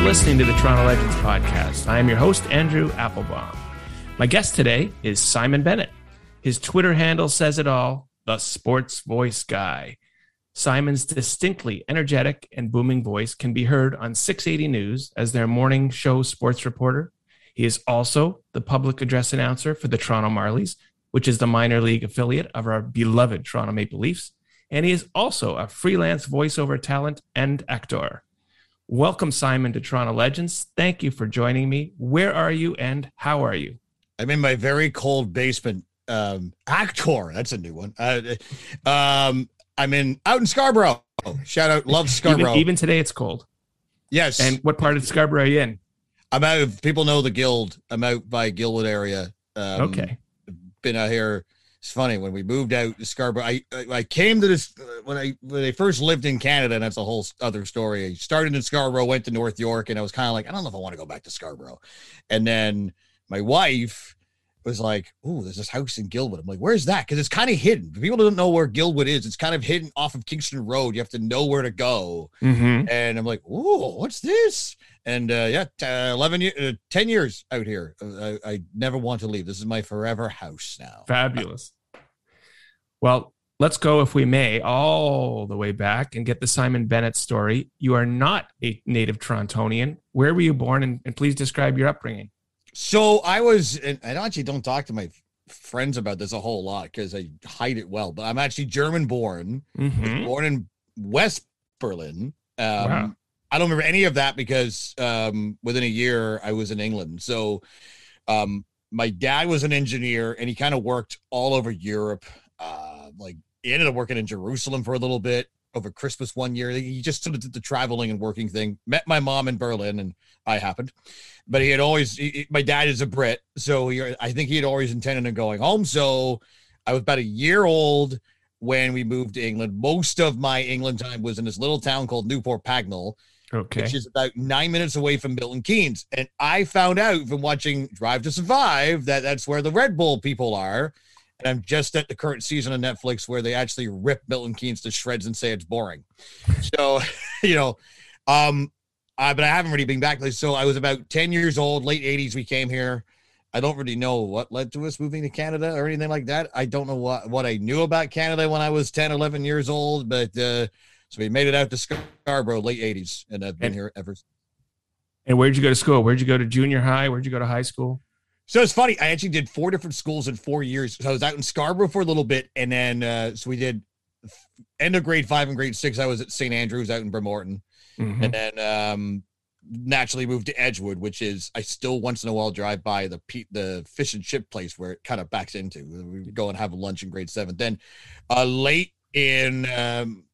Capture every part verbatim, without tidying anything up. Listening to the Toronto Legends podcast. I am your host, Andrew Applebaum. My guest today is Simon Bennett. His Twitter handle says it all, the sports voice guy. Simon's distinctly energetic and booming voice can be heard on six eighty News as their morning show sports reporter. He is also the public address announcer for the Toronto Marlies, which is the minor league affiliate of our beloved Toronto Maple Leafs. And he is also a freelance voiceover talent and actor. Welcome, Simon, to Toronto Legends. Thank you for joining me. Where are you and how are you? I'm in my very cold basement. Um, actor, that's a new one. Uh, um, I'm in out in Scarborough. Shout out, love Scarborough. even, even today it's cold. Yes. And what part of Scarborough are you in? I'm out of, people know the Guild. I'm out by Guildwood area. Um, okay. Been out here. It's funny, when we moved out to Scarborough, I, I I came to this when I when I first lived in Canada, and that's a whole other story. I started in Scarborough, went to North York, and I was kind of like, I don't know if I want to go back to Scarborough. And then my wife was like, oh, there's this house in Guildwood. I'm like, where's that? Because it's kind of hidden. People don't know where Guildwood is. It's kind of hidden off of Kingston Road. You have to know where to go. Mm-hmm. And I'm like, oh, what's this? And uh, yeah, t- uh, eleven, years, uh, ten years out here. I, I never want to leave. This is my forever house now. Fabulous. Well, let's go, if we may, all the way back and get the Simon Bennett story. You are not a native Torontonian. Where were you born? And, and please describe your upbringing. So I was, and I actually don't talk to my friends about this a whole lot because I hide it well, but I'm actually German born, mm-hmm. born in West Berlin. Um, wow. I don't remember any of that because um, within a year I was in England. So um, my dad was an engineer and he kind of worked all over Europe. Uh, like he ended up working in Jerusalem for a little bit over Christmas one year. He just sort of did the traveling and working thing. Met my mom in Berlin and I happened, but he had always, he, my dad is a Brit. So he, I think he had always intended on going home. So I was about a year old when we moved to England. Most of my England time was in this little town called Newport Pagnell, okay, which is about nine minutes away from Milton Keynes. And I found out from watching Drive to Survive that that's where the Red Bull people are. And I'm just at the current season on Netflix where they actually rip Milton Keynes to shreds and say it's boring. So, you know, um, Uh, but I haven't really been back. So I was about ten years old, late eighties. We came here. I don't really know what led to us moving to Canada or anything like that. I don't know what, what I knew about Canada when I was ten, eleven years old. But uh, so we made it out to Scarborough, late eighties. And I've been and, here ever since. And where'd you go to school? Where'd you go to junior high? Where'd you go to high school? So it's funny. I actually did four different schools in four years. So I was out in Scarborough for a little bit. And then uh, so we did end of grade five and grade six. I was at Saint Andrews out in Bremerton. Mm-hmm. And then um, naturally moved to Edgewood, which is, I still once in a while drive by the pe- the fish and chip place where it kind of backs into. We would go and have lunch in grade seven. Then uh, late in, um,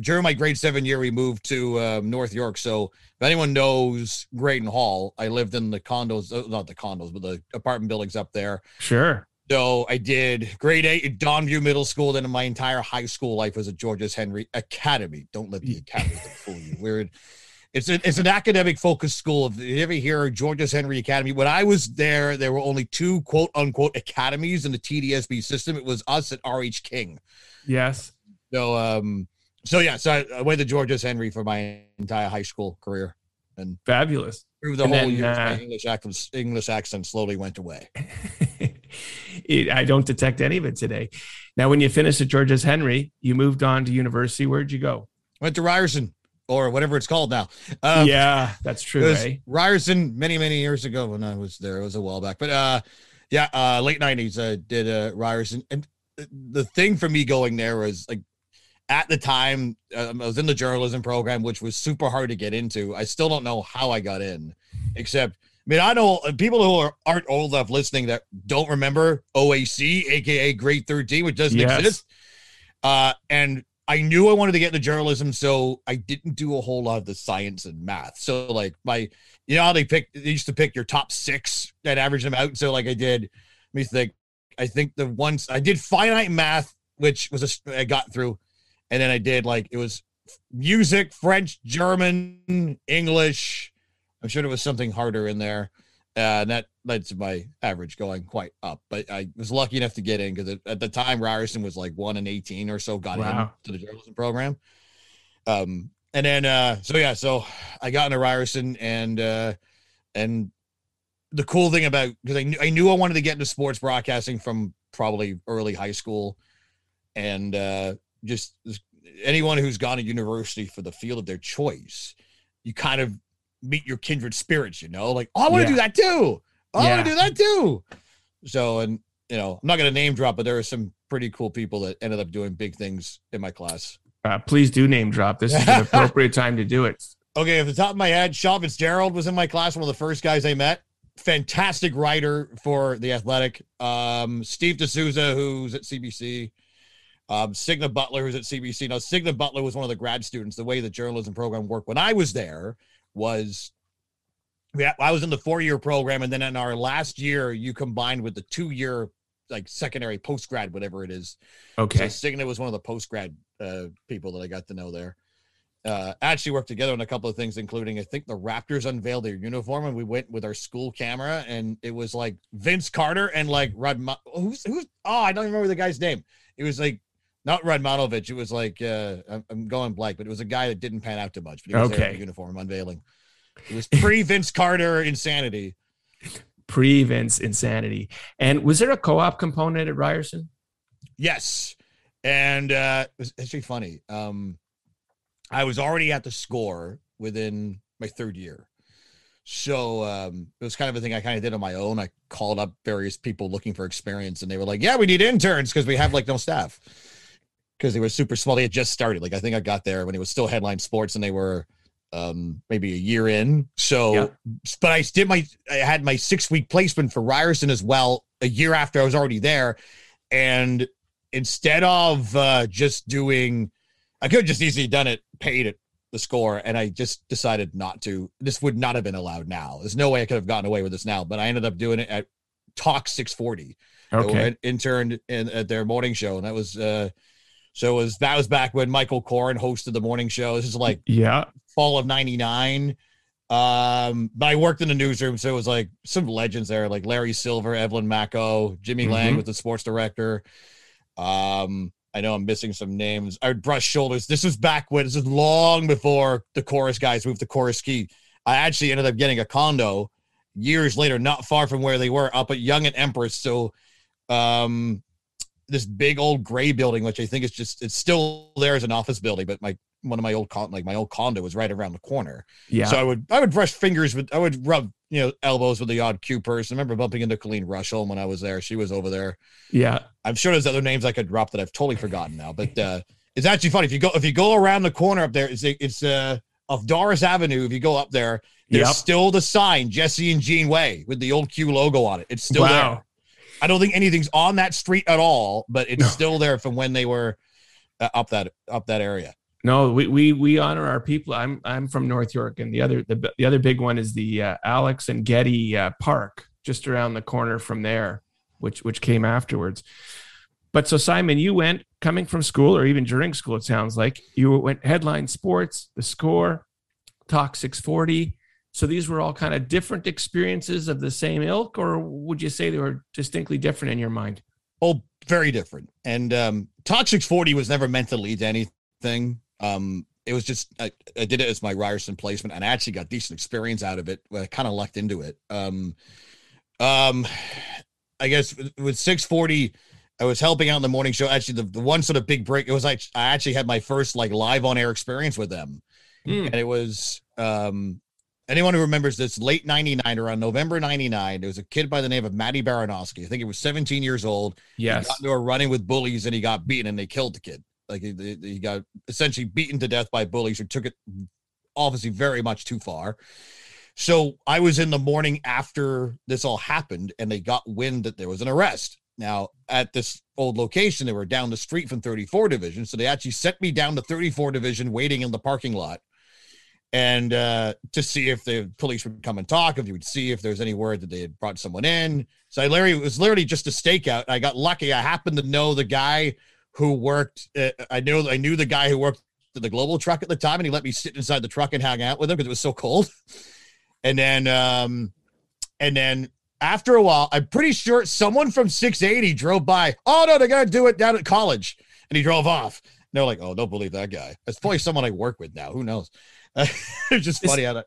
during my grade seven year, we moved to um, North York. So if anyone knows Graydon Hall, I lived in the condos, not the condos, but the apartment buildings up there. Sure. So I did grade eight at Donview Middle School. Then my entire high school life was at George's Henry Academy. Don't let the academy fool you. We're in, it's, a, it's an academic-focused school. If you ever hear George's Henry Academy, when I was there, there were only two quote-unquote academies in the T D S B system. It was us at R H King. Yes. So, um, so yeah, so I, I went to George's Henry for my entire high school career. And fabulous. Through the and whole then, year, uh, my English accent, English accent slowly went away. It, I don't detect any of it today. Now, when you finished at George's Henry, you moved on to university. Where'd you go? Went to Ryerson, or whatever it's called now. Um, yeah, that's true. Eh? Ryerson many, many years ago when I was there. It was a while back. But uh, yeah, uh, late nineties, I did uh, Ryerson. And the thing for me going there was, like, at the time, um, I was in the journalism program, which was super hard to get into. I still don't know how I got in, except... I mean, I know people who are, aren't old enough listening that don't remember O A C, a k a. Grade thirteen, which doesn't yes. exist. Uh, and I knew I wanted to get into journalism, so I didn't do a whole lot of the science and math. So, like, my, you know how they pick, they used to pick your top six and average them out. So, like, I did, let me think, I think the ones, I did finite math, which was, a, I got through. And then I did, like, it was music, French, German, English, I'm sure there was something harder in there. Uh, and that led to my average going quite up. But I was lucky enough to get in because at the time, Ryerson was like one in eighteen or so, got wow. into the journalism program. Um, and then, uh, so yeah, so I got into Ryerson, and uh, and the cool thing about, because I knew, I knew I wanted to get into sports broadcasting from probably early high school, and uh, just anyone who's gone to university for the field of their choice, you kind of meet your kindred spirits, you know, like, oh, I want to yeah. do that too. Oh, yeah. I want to do that too. So, and you know, I'm not going to name drop, but there are some pretty cool people that ended up doing big things in my class. Uh, please do name drop. This is an appropriate time to do it. Okay. At the top of my head, Sean Fitzgerald was in my class. One of the first guys I met. Fantastic writer for The Athletic. Um, Steve D'Souza, who's at C B C. Um, Signa Butler, who's at C B C. Now, Signa Butler was one of the grad students. The way the journalism program worked when I was there was, yeah, I was in the four-year program, and then in our last year, you combined with the two-year, like, secondary post-grad, whatever it is. Okay. So Signa was one of the post-grad uh, people that I got to know there. Uh, actually worked together on a couple of things, including, I think, the Raptors unveiled their uniform, and we went with our school camera, and it was, like, Vince Carter and, like, Rod... Ma- who's, who's... Oh, I don't even remember the guy's name. It was, like, not Radmanovich. It was like, uh, I'm going blank, but it was a guy that didn't pan out too much. But he was okay. there in a uniform unveiling. It was pre-Vince Carter insanity. Pre-Vince insanity. And was there a co-op component at Ryerson? Yes. And uh, it was actually funny. Um, I was already at the Score within my third year. So um, it was kind of a thing I kind of did on my own. I called up various people looking for experience, and they were like, yeah, we need interns because we have, like, no staff. Because they were super small. They had just started. Like, I think I got there when it was still Headline Sports, and they were um, maybe a year in. So, yeah. But I did my, I had my six week placement for Ryerson as well a year after I was already there. And instead of uh, just doing, I could have just easily done it, paid at the Score. And I just decided not to. This would not have been allowed now. There's no way I could have gotten away with this now, but I ended up doing it at Talk six forty. Okay. I interned in, at their morning show. And that was, uh, So it was, that was back when Michael Corrin hosted the morning show. This is like yeah. fall of ninety-nine. Um, but I worked in the newsroom, so it was like some legends there, like Larry Silver, Evelyn Macco, Jimmy mm-hmm. Lang was the sports director. Um, I know I'm missing some names. I would brush shoulders. This was back when, this is long before the Chorus guys moved to Chorus Key. I actually ended up getting a condo years later, not far from where they were, up at Young and Empress. So, um... this big old gray building, which I think is just, it's still there as an office building, but my, one of my old con, like my old condo was right around the corner. Yeah. So I would, I would brush fingers with, I would rub, you know, elbows with the odd Q person. I remember bumping into Colleen Rushholm when I was there. She was over there. Yeah. I'm sure there's other names I could drop that I've totally forgotten now, but uh, it's actually funny. If you go, if you go around the corner up there, it's, it's uh, off Doris Avenue. If you go up there, there's yep. still the sign, Jesse and Gene Way, with the old Q logo on it. It's still wow. there. I don't think anything's on that street at all, but it's no. still there from when they were uh, up that up that area. No, we, we we honor our people. I'm I'm from North York, and the other the, the other big one is the uh, Alex and Getty uh, Park, just around the corner from there, which which came afterwards. But so Simon, you went coming from school, or even during school, it sounds like you went Headline Sports, The Score, Talk six forty. So these were all kind of different experiences of the same ilk, or would you say they were distinctly different in your mind? Oh, very different. And um, Talk six forty was never meant to lead to anything. Um, it was just, I, I did it as my Ryerson placement, and I actually got decent experience out of it. I kind of lucked into it. Um, um, I guess with, with six forty, I was helping out in the morning show. Actually, the, the one sort of big break, it was like, I actually had my first like live on air experience with them. Mm. And it was... Um, anyone who remembers this, late ninety-nine, around November ninety-nine, there was a kid by the name of Matty Baranowski. I think he was seventeen years old. Yes. He got into a running with bullies, and he got beaten, and they killed the kid. Like, he, he got essentially beaten to death by bullies who took it, obviously, very much too far. So I was in the morning after this all happened, and they got wind that there was an arrest. Now, at this old location, they were down the street from thirty-four Division, so they actually sent me down to thirty-four Division waiting in the parking lot. And uh, to see if the police would come and talk, if you would see if there's any word that they had brought someone in. So I literally, it was literally just a stakeout. I got lucky. I happened to know the guy who worked. Uh, I knew I knew the guy who worked at the Global truck at the time, and he let me sit inside the truck and hang out with him because it was so cold. And then, um, and then after a while, I'm pretty sure someone from six eighty drove by. Oh, no, they got to do it down at college. And he drove off. And they're like, oh, don't believe that guy. It's probably someone I work with now. Who knows? Uh, it's just this, funny how that.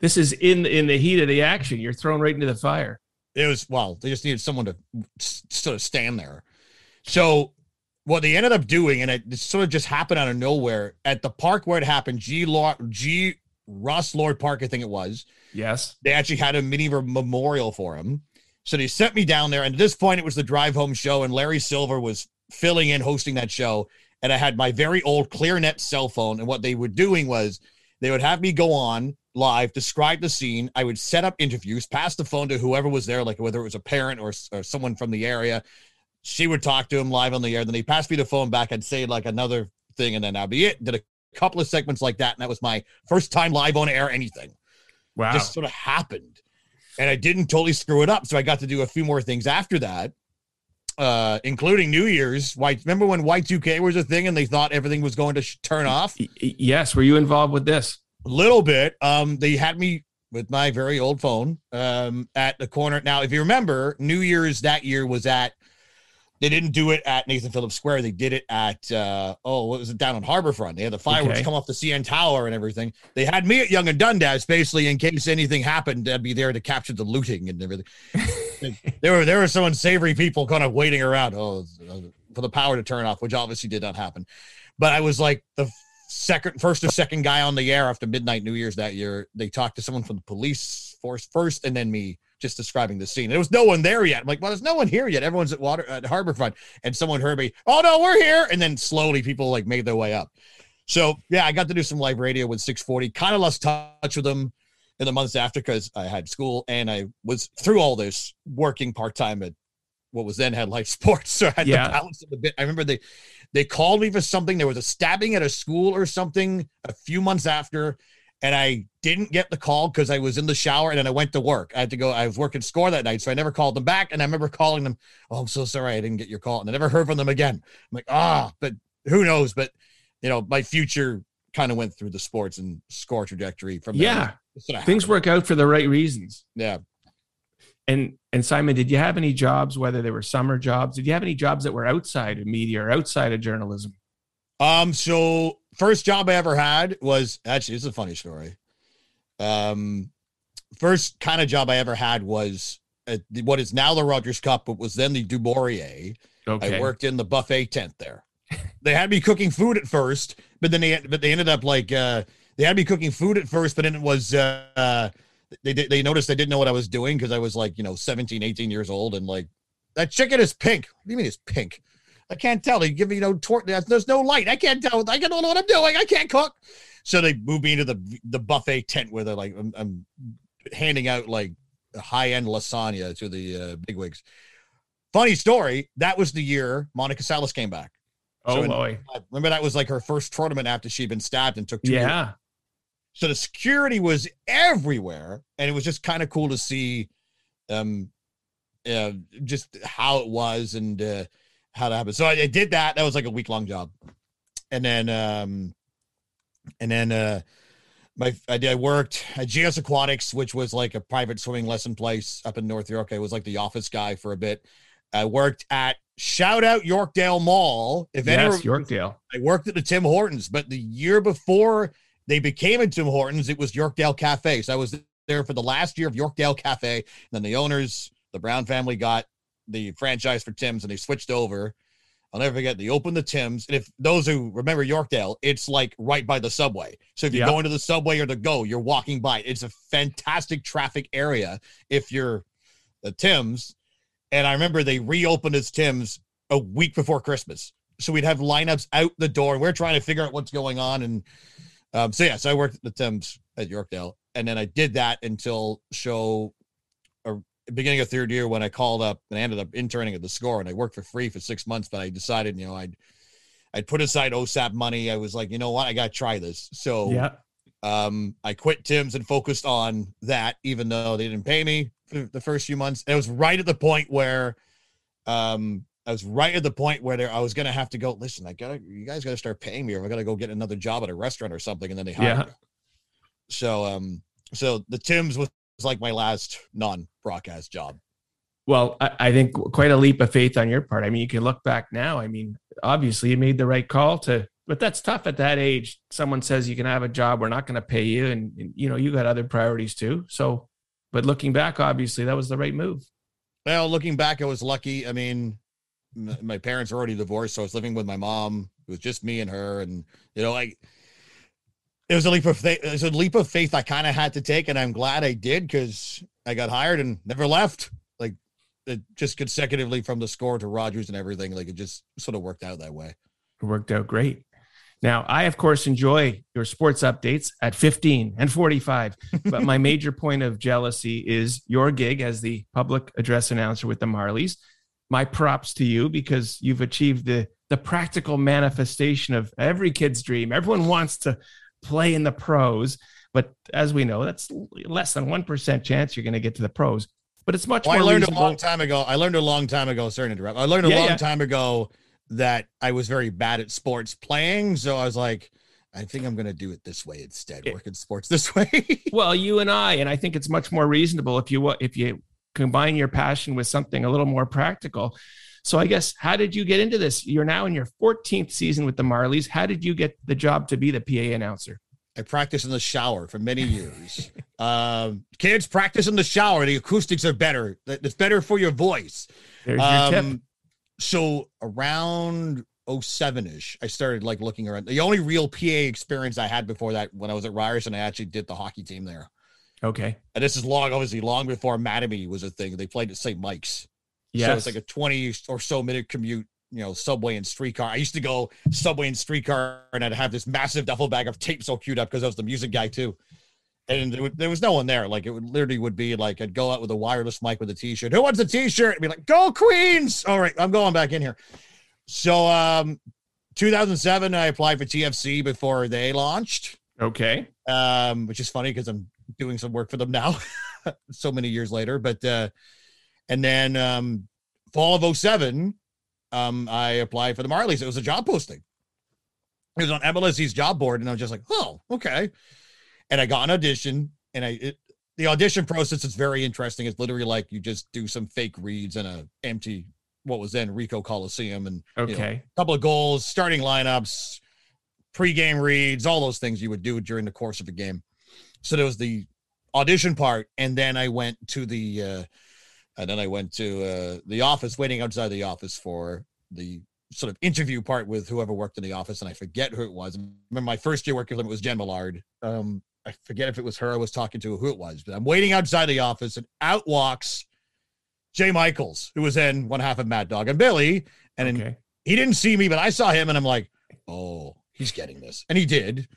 This is in, in the heat of the action. You're thrown right into the fire. It was, well, they just needed someone to sort of stand there. So what they ended up doing, and it sort of just happened out of nowhere, at the park where it happened, G. Law, G. Ross Lord Park, I think it was. Yes. They actually had a mini memorial for him. So they sent me down there. And at this point, it was the drive home show. And Larry Silver was filling in, hosting that show. And I had my very old ClearNet cell phone. And what they were doing was they would have me go on live, describe the scene. I would set up interviews, pass the phone to whoever was there, like whether it was a parent or, or someone from the area. She would talk to him live on the air. Then they passed me the phone back. I'd say like another thing. And then that'd be it. Did a couple of segments like that, and that was my first time live on air anything. Wow. Just sort of happened, and I didn't totally screw it up, so I got to do a few more things after that, uh including New Year's. Why, remember when Y two K was a thing and they thought everything was going to sh- turn off? Yes. Were you involved with this? A little bit. Um they had me with my very old phone um at the corner. Now, if you remember, New Year's that year was at, they didn't do it at Nathan Phillips Square. They did it at, uh, oh, what was it, down on Harborfront? They had the fireworks okay. come off the C N Tower and everything. They had me at Young and Dundas, basically, in case anything happened, I'd be there to capture the looting and everything. there were there were some unsavory people kind of waiting around oh, for the power to turn off, which obviously did not happen. But I was like the second, first or second guy on the air after midnight New Year's that year. They talked to someone from the police force first and then me, just describing the scene. There was no one there yet. I'm like, well, there's no one here yet. Everyone's at water at Harborfront. And someone heard me, oh no, we're here. And then slowly people like made their way up. So yeah, I got to do some live radio with six forty, kind of lost touch with them in the months after, cause I had school and I was through all this working part-time at what was then Had Life Sports. So I had yeah. to balance it a bit. I remember they, they called me for something. There was a stabbing at a school or something a few months after. And I didn't get the call because I was in the shower, and then I went to work. I had to go. I was working Score that night, so I never called them back. And I remember calling them, oh, I'm so sorry I didn't get your call. And I never heard from them again. I'm like, ah, but who knows? But, you know, my future kind of went through the sports and Score trajectory from there. Yeah, sort of things happened. Work out for the right reasons. Yeah. And and Simon, did you have any jobs, whether they were summer jobs? Did you have any jobs that were outside of media or outside of journalism? Um, so... First job I ever had was, actually, it's a funny story. Um, first kind of job I ever had was at the, what is now the Rogers Cup, but was then the Du Maurier. Okay. I worked in the buffet tent there. They had me cooking food at first, but then they but they ended up like uh, they had me cooking food at first, but then it was uh, uh, they they noticed I didn't know what I was doing because I was like, you know, seventeen, eighteen years old, and like, that chicken is pink. What do you mean it's pink? I can't tell. They give me no torch. There's no light. I can't tell. I don't know what I'm doing. I can't cook. So they moved me into the the buffet tent where they're like, I'm, I'm handing out like high end lasagna to the uh, bigwigs. Funny story. That was the year Monica Salas came back. Oh, so boy. I remember that was like her first tournament after she'd been stabbed and took two. Yeah. Years. So the security was everywhere, and it was just kind of cool to see, um, uh, just how it was and. Uh, How that happened. So I, I did that. That was like a week long job. And then, um, and then, uh, my, I did, I worked at G S Aquatics, which was like a private swimming lesson place up in North York. I was like the office guy for a bit. I worked at shout out Yorkdale Mall. If yes, anyone, Yorkdale. I worked at the Tim Hortons, but the year before they became a Tim Hortons, it was Yorkdale Cafe. So I was there for the last year of Yorkdale Cafe. And then the owners, the Brown family, got the franchise for Tim's and they switched over. I'll never forget. They opened the Tim's. And if those who remember Yorkdale, it's like right by the subway. So if you yeah. go into the subway or the go, you're walking by. It's a fantastic traffic area if you're the Tim's. And I remember they reopened as Tim's a week before Christmas. So we'd have lineups out the door. We're trying to figure out what's going on. And um, so, yeah, so I worked at the Tim's at Yorkdale. And then I did that until show or beginning of third year when I called up and I ended up interning at the Score, and I worked for free for six months, but I decided, you know, I'd, I'd put aside O S A P money. I was like, you know what? I got to try this. So yeah. um, I quit Tim's and focused on that, even though they didn't pay me for the first few months. And it was right at the point where um, I was right at the point where there, I was going to have to go, listen, I gotta, you guys gotta start paying me or I got to go get another job at a restaurant or something. And then they hired yeah. me. So um, So the Timbs was like my last non-broadcast job. Well, I, I think quite a leap of faith on your part. I mean, you can look back now. I mean, obviously you made the right call to, but that's tough at that age. Someone says you can have a job. We're not going to pay you. And, and, you know, you got other priorities too. So, but looking back, obviously that was the right move. Well, looking back, I was lucky. I mean, m- my parents were already divorced. So I was living with my mom. It was just me and her. And, you know, I, it was a leap of faith. It was a leap of faith I kind of had to take. And I'm glad I did, because I got hired and never left. Like, it just consecutively from the Score to Rogers and everything. Like, it just sort of worked out that way. It worked out great. Now, I, of course, enjoy your sports updates at fifteen and forty-five, but my major point of jealousy is your gig as the public address announcer with the Marlies. My props to you, because you've achieved the, the practical manifestation of every kid's dream. Everyone wants to play in the pros, but as we know, that's less than one percent chance you're going to get to the pros. But it's much well, more I learned reasonable. a long time ago. I learned a long time ago, sorry to interrupt. I learned a yeah, long yeah. time ago that I was very bad at sports playing. So I was like, I think I'm going to do it this way instead. Work in sports this way. Well, you and I, and I think it's much more reasonable if you, if you combine your passion with something a little more practical. So I guess, how did you get into this? You're now in your fourteenth season with the Marlies. How did you get the job to be the P A announcer? I practiced in the shower for many years. um, kids, practice in the shower. The acoustics are better. It's better for your voice. There's um, your tip. So around oh seven ish, I started like looking around. The only real P A experience I had before that, when I was at Ryerson, I actually did the hockey team there. Okay. And this is long, obviously long before Mattamy was a thing. They played at Saint Mike's. Yeah. So it's like a twenty or so minute commute, you know, subway and streetcar. I used to go subway and streetcar, and I'd have this massive duffel bag of tapes all queued up because I was the music guy too. And there was no one there. Like, it would literally would be like, I'd go out with a wireless mic with a t-shirt. Who wants a t-shirt? I'd be like, go Queens. All right, I'm going back in here. So um, two thousand seven, I applied for T F C before they launched. Okay. Um, which is funny because I'm doing some work for them now so many years later. But, uh, and then um, fall of oh seven, um, I applied for the Marlies. It was a job posting. It was on M L S E's job board. And I was just like, oh, okay. And I got an audition, and I it, the audition process is very interesting. It's literally like you just do some fake reads in a empty, what was then Ricoh Coliseum, and okay, you know, a couple of goals, starting lineups, pregame reads, all those things you would do during the course of a game. So there was the audition part, and then I went to the, uh, and then I went to uh, the office, waiting outside the office for the sort of interview part with whoever worked in the office, and I forget who it was. I remember my first year working with him, it was Jen Millard. Um, I forget if it was her I was talking to or who it was, but I'm waiting outside the office, and out walks Jay Michaels, who was in one half of Mad Dog and Billy. And okay. then he didn't see me, but I saw him, and I'm like, oh, he's getting this. And he did.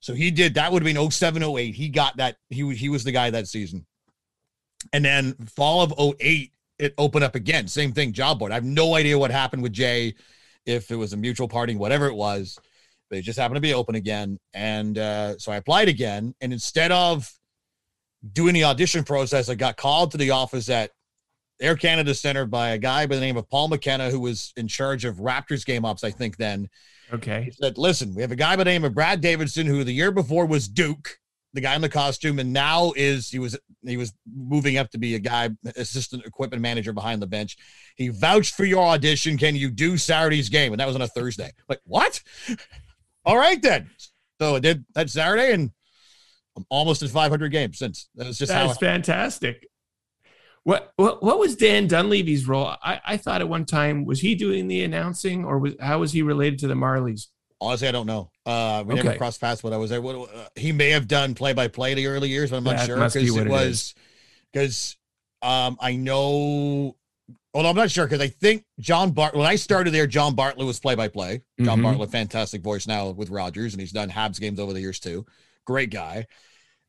So he did. That would have been oh seven, oh eight. He got that. He, he was the guy that season. And then fall of oh eight, it opened up again. Same thing, job board. I have no idea what happened with Jay, if it was a mutual parting, whatever it was. They just happened to be open again. And uh, so I applied again. And instead of doing the audition process, I got called to the office at Air Canada Center by a guy by the name of Paul McKenna, who was in charge of Raptors game ops, I think, then. Okay. He said, listen, we have a guy by the name of Brad Davidson, who the year before was Duke, the guy in the costume, and now is he was he was moving up to be a guy, assistant equipment manager behind the bench. He vouched for your audition. Can you do Saturday's game? And that was on a Thursday. Like, what? All right, then. So I did that Saturday, and I'm almost at five hundred games since. That was just That's fantastic. What, what what was Dan Dunleavy's role? I, I thought at one time, was he doing the announcing, or was how was he related to the Marlies? Honestly, I don't know. Uh, we okay. never crossed paths when I was there. What, uh, he may have done play-by-play in the early years, but I'm not that sure. Because be it, it was because um, I know – well, I'm not sure because I think John Bartlett – when I started there, John Bartlett was play-by-play. John mm-hmm. Bartlett, fantastic voice now with Rogers, and he's done Habs games over the years too. Great guy.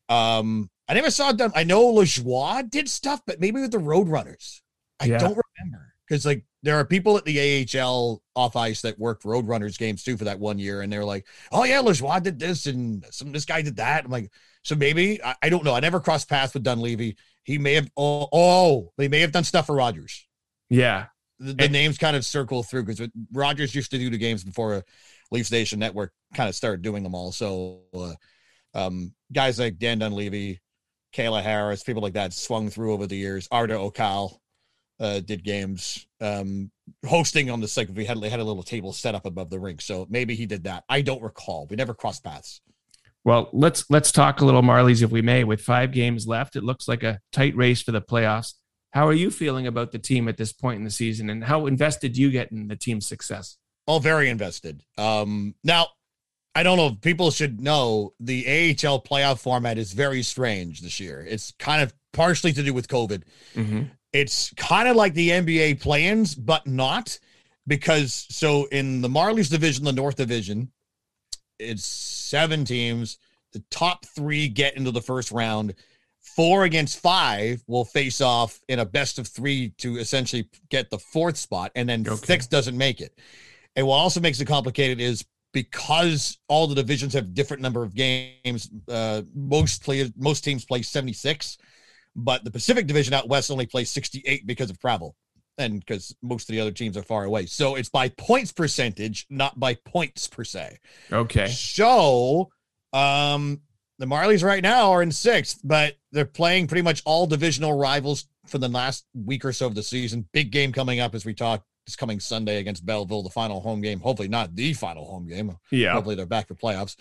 Um, I never saw – I know LaJoie did stuff, but maybe with the Roadrunners. I yeah. don't remember because, like, there are people at the A H L off ice that worked Roadrunners games too for that one year. And they're like, oh yeah, LaJoie did this. And some, this guy did that. I'm like, so maybe, I, I don't know. I never crossed paths with Dunleavy. He may have, oh, oh they may have done stuff for Rogers. Yeah. The, the and, names kind of circle through because Rogers used to do the games before Leafs Nation Network kind of started doing them all. So uh, um, guys like Dan Dunleavy, Kayla Harris, people like that swung through over the years. Arda Okal uh, did games um, hosting on the site. We had, we had a little table set up above the rink, so maybe he did that. I don't recall. We never crossed paths. Well, let's let's talk a little Marlies, if we may. With five games left, it looks like a tight race for the playoffs. How are you feeling about the team at this point in the season, and how invested do you get in the team's success? Oh, very invested. Um, now, I don't know if people should know the A H L playoff format is very strange this year. It's kind of partially to do with COVID. Mm-hmm. It's kind of like the N B A play-ins, but not, because so in the Marlies division, the North division, it's seven teams. The top three get into the first round. Four against five will face off in a best of three to essentially get the fourth spot, and then okay. six doesn't make it. And what also makes it complicated is because all the divisions have different number of games, uh, most players, most teams play seventy-six, but the Pacific Division out west only plays sixty-eight because of travel and because most of the other teams are far away. So it's by points percentage, not by points per se. Okay. So um, the Marlies right now are in sixth, but they're playing pretty much all divisional rivals for the last week or so of the season. Big game coming up as we talk. It's coming Sunday against Belleville, the final home game. Hopefully not the final home game. Yeah. Hopefully they're back for playoffs.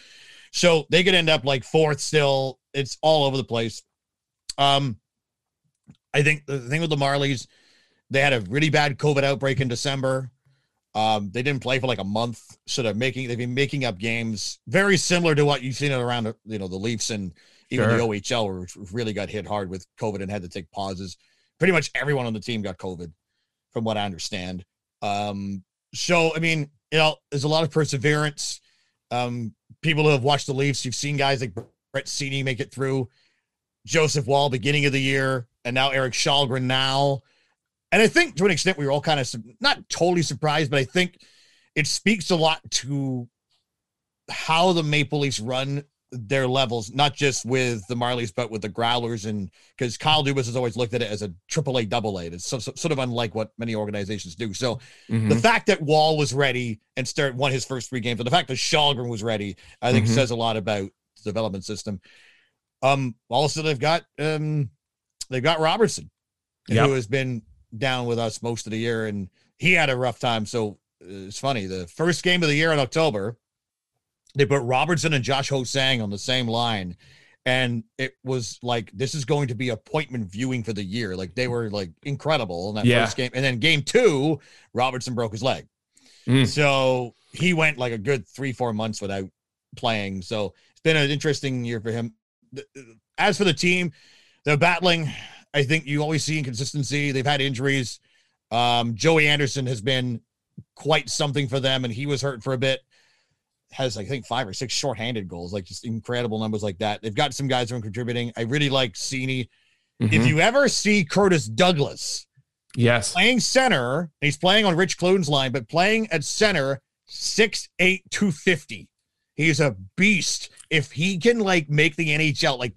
So they could end up like fourth still. It's all over the place. Um, I think the thing with the Marlies, they had a really bad COVID outbreak in December. Um, they didn't play for like a month. So they're making, they've been making up games very similar to what you've seen around, you know, the Leafs and even sure. the O H L, which really got hit hard with COVID and had to take pauses. Pretty much everyone on the team got COVID from what I understand. Um, so, I mean, you know, there's a lot of perseverance. Um, people who have watched the Leafs, you've seen guys like Brett Cini make it through, Joseph Wall, beginning of the year, and now Eric Schalgren now. And I think to an extent we were all kind of su- not totally surprised, but I think it speaks a lot to how the Maple Leafs run their levels, not just with the Marlies, but with the Growlers. And because Kyle Dubas has always looked at it as a triple A, double A. It's so, so, sort of unlike what many organizations do. So mm-hmm. the fact that Wall was ready and started won his first three games, and the fact that Schalgren was ready, I think mm-hmm. says a lot about the development system. Um, also they've got, um, they've got Robertson, yep. who has been down with us most of the year, and he had a rough time. So it's funny. The first game of the year in October, they put Robertson and Josh Hosang on the same line, and it was like, this is going to be appointment viewing for the year. Like, they were like incredible in that yeah. first game. And then game two, Robertson broke his leg. Mm. So he went like a good three, four months without playing. So it's been an interesting year for him. As for the team, they're battling. I think you always see inconsistency. They've had injuries. Um, Joey Anderson has been quite something for them, and he was hurt for a bit. Has, I think, five or six shorthanded goals, like just incredible numbers like that. They've got some guys who are contributing. I really like Cini. Mm-hmm. If you ever see Curtis Douglas yes, playing center, he's playing on Rich Clune's line, but playing at center, six eight, two fifty. He's a beast. If he can, like, make the N H L, like,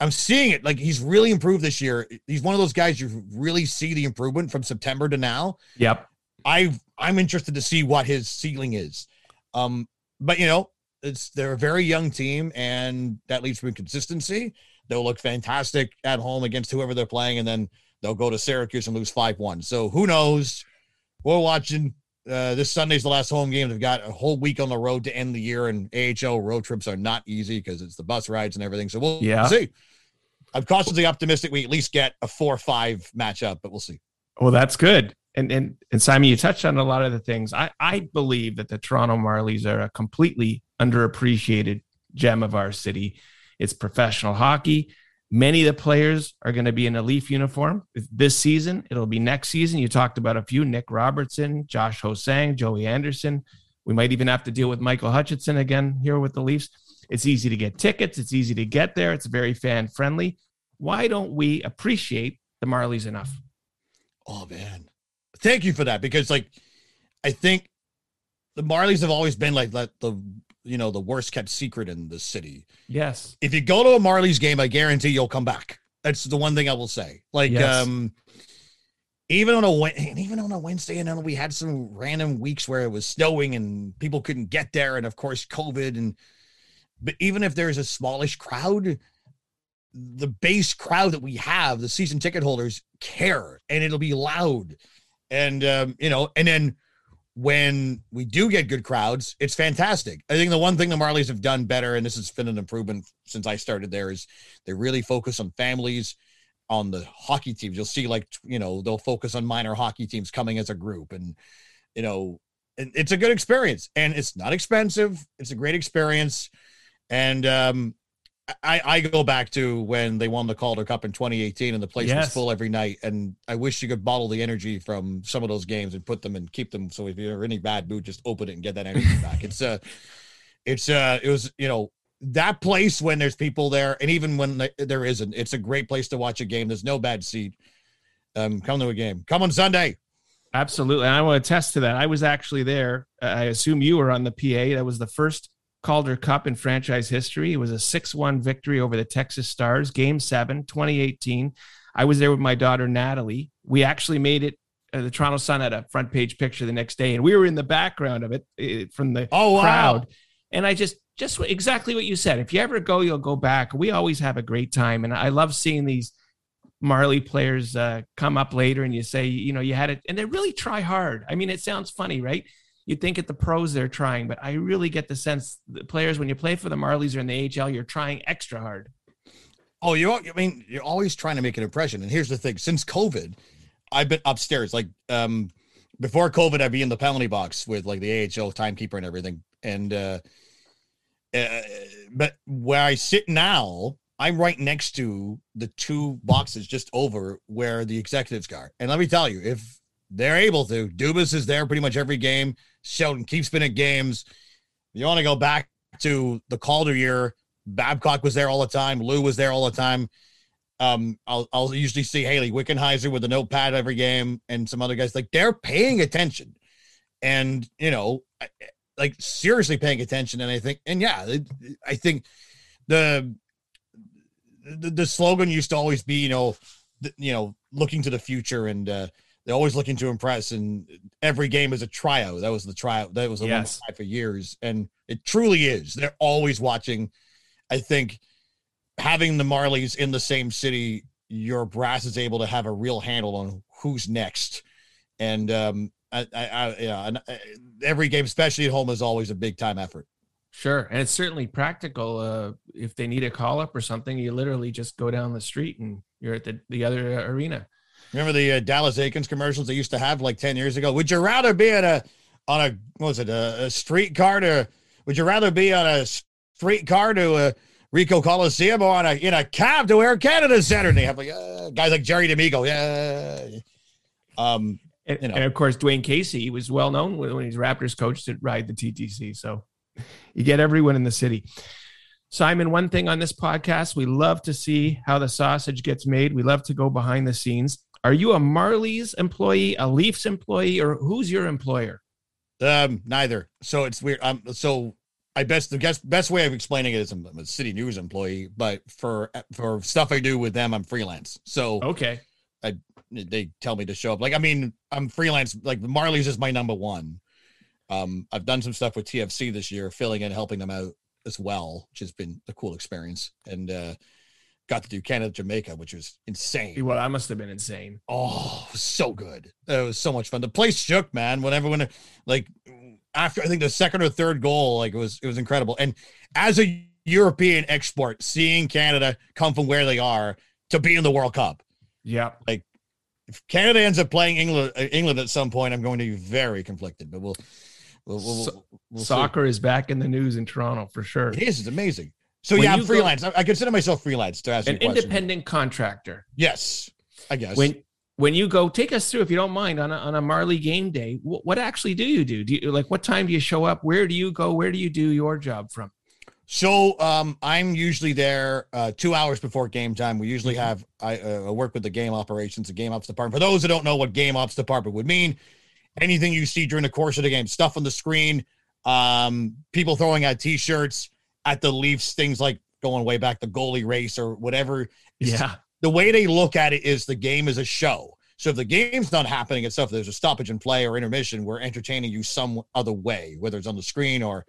I'm seeing it. Like, he's really improved this year. He's one of those guys you really see the improvement from September to now. Yep. I've, I'm interested to see what his ceiling is. Um, But, you know, it's they're a very young team, and that leads to inconsistency. They'll look fantastic at home against whoever they're playing, and then they'll go to Syracuse and lose five one. So who knows? We're watching. Uh, this Sunday's the last home game. They've got a whole week on the road to end the year, and A H L road trips are not easy because it's the bus rides and everything. So we'll yeah. see. I'm cautiously optimistic we at least get a four five matchup, but we'll see. Well, that's good. And, and and Simon, you touched on a lot of the things. I, I believe that the Toronto Marlies are a completely underappreciated gem of our city. It's professional hockey. Many of the players are going to be in a Leaf uniform this season. It'll be next season. You talked about a few, Nick Robertson, Josh Hosang, Joey Anderson. We might even have to deal with Michael Hutchinson again here with the Leafs. It's easy to get tickets. It's easy to get there. It's very fan-friendly. Why don't we appreciate the Marlies enough? Oh, man. Thank you for that, because, like, I think the Marlies have always been like, like the, you know, the worst kept secret in the city. Yes. If you go to a Marlies game, I guarantee you'll come back. That's the one thing I will say. Like, yes. um, even on a even on a Wednesday, and you know, we had some random weeks where it was snowing and people couldn't get there, and of course COVID. And but even if there's a smallish crowd, the base crowd that we have, the season ticket holders, care, and it'll be loud. And, um, you know, and then when we do get good crowds, it's fantastic. I think the one thing the Marlies have done better, and this has been an improvement since I started there, is they really focus on families, on the hockey teams. You'll see, like, you know, they'll focus on minor hockey teams coming as a group. And, you know, it's a good experience, and it's not expensive. It's a great experience. And um, I, I go back to when they won the Calder Cup in twenty eighteen and the place yes. was full every night. And I wish you could bottle the energy from some of those games and put them and keep them. So if you're in any bad mood, just open it and get that energy back. It's uh, it's uh, it was, you know, that place when there's people there. And even when there isn't, it's a great place to watch a game. There's no bad seat. Um, come to a game, come on Sunday. Absolutely. And I want to attest to that. I was actually there. I assume you were on the P A. That was the first Calder Cup in franchise history. It was a six one victory over the Texas Stars, game seven, twenty eighteen. I was there with my daughter, Natalie. We actually made it. Uh, the Toronto Sun had a front page picture the next day, and we were in the background of it uh, from the oh, wow. crowd. And I just, just exactly what you said. If you ever go, you'll go back. We always have a great time. And I love seeing these Marley players uh, come up later and you say, you know, you had it, and they really try hard. I mean, it sounds funny, right? You think at the pros they're trying, but I really get the sense the players, when you play for the Marlies or in the A H L, you're trying extra hard. Oh, you I mean, you're always trying to make an impression. And here's the thing, since COVID, I've been upstairs. Like um, before COVID, I'd be in the penalty box with like the A H L timekeeper and everything. And, uh, uh but where I sit now, I'm right next to the two boxes just over where the executives are. And let me tell you, if they're able to, Dubas is there pretty much every game. Sheldon keeps been at games. You want to go back to the Calder year, Babcock was there all the time. Lou was there all the time. Um, I'll, I'll usually see Haley Wickenheiser with a notepad every game and some other guys. Like, they're paying attention. And, you know, like, seriously paying attention. And I think, and yeah, I think the – The, the slogan used to always be, you know, th- you know, looking to the future, and uh, they're always looking to impress. And every game is a tryout. That was the tryout. That was the yes. one for years, and it truly is. They're always watching. I think having the Marlies in the same city, your brass is able to have a real handle on who's next. And um, I, I, I, yeah, and I, every game, especially at home, is always a big time effort. Sure. And it's certainly practical. Uh, if they need a call up or something, you literally just go down the street and you're at the, the other uh, arena. Remember the uh, Dallas Aikens commercials they used to have like ten years ago? Would you rather be at a, on a, what was it, a, a streetcar to, would you rather be on a streetcar to a Ricoh Coliseum or on a, in a cab to Air Canada Center? And they have like uh, guys like Jerry D'Amico. Yeah. Um, and, you know. and of course, Dwayne Casey, he was well known when he's Raptors coach to ride the T T C. So you get everyone in the city. Simon, one thing on this podcast, we love to see how the sausage gets made. We love to go behind the scenes. Are you a Marlies employee, a Leafs employee, or who's your employer? Um, neither. So it's weird. Um, so I best the best, best way of explaining it is I'm a City News employee, but for for stuff I do with them, I'm freelance. So okay, I they tell me to show up. Like I mean, I'm freelance. Like the Marlies is my number one. Um, I've done some stuff with T F C this year, filling in, helping them out as well, which has been a cool experience. And uh, got to do Canada, Jamaica, which was insane. Well, I must have been insane. Oh, so good. It was so much fun. The place shook, man. When everyone, like, after I think the second or third goal, like, it was it was incredible. And as a European export, seeing Canada come from where they are to be in the World Cup. Yeah. Like, if Canada ends up playing England, England at some point, I'm going to be very conflicted, but we'll... We'll, we'll, we'll Soccer see. Is back in the news in Toronto for sure. It is. It's amazing. So when yeah, I'm freelance. Go, I consider myself freelance to ask you a question. An independent contractor. Yes, I guess. When when you go, take us through, if you don't mind, on a, on a Marley game day, what, what actually do you do? Do you like what time do you show up? Where do you go? Where do you do your job from? So um, I'm usually there uh, two hours before game time. We usually have I uh, work with the game operations, the game ops department. For those who don't know what game ops department would mean. Anything you see during the course of the game, stuff on the screen, um, people throwing out T-shirts at the Leafs, things like going way back, the goalie race or whatever. Yeah. The way they look at it is the game is a show. So if the game's not happening and stuff, there's a stoppage in play or intermission, we're entertaining you some other way, whether it's on the screen or,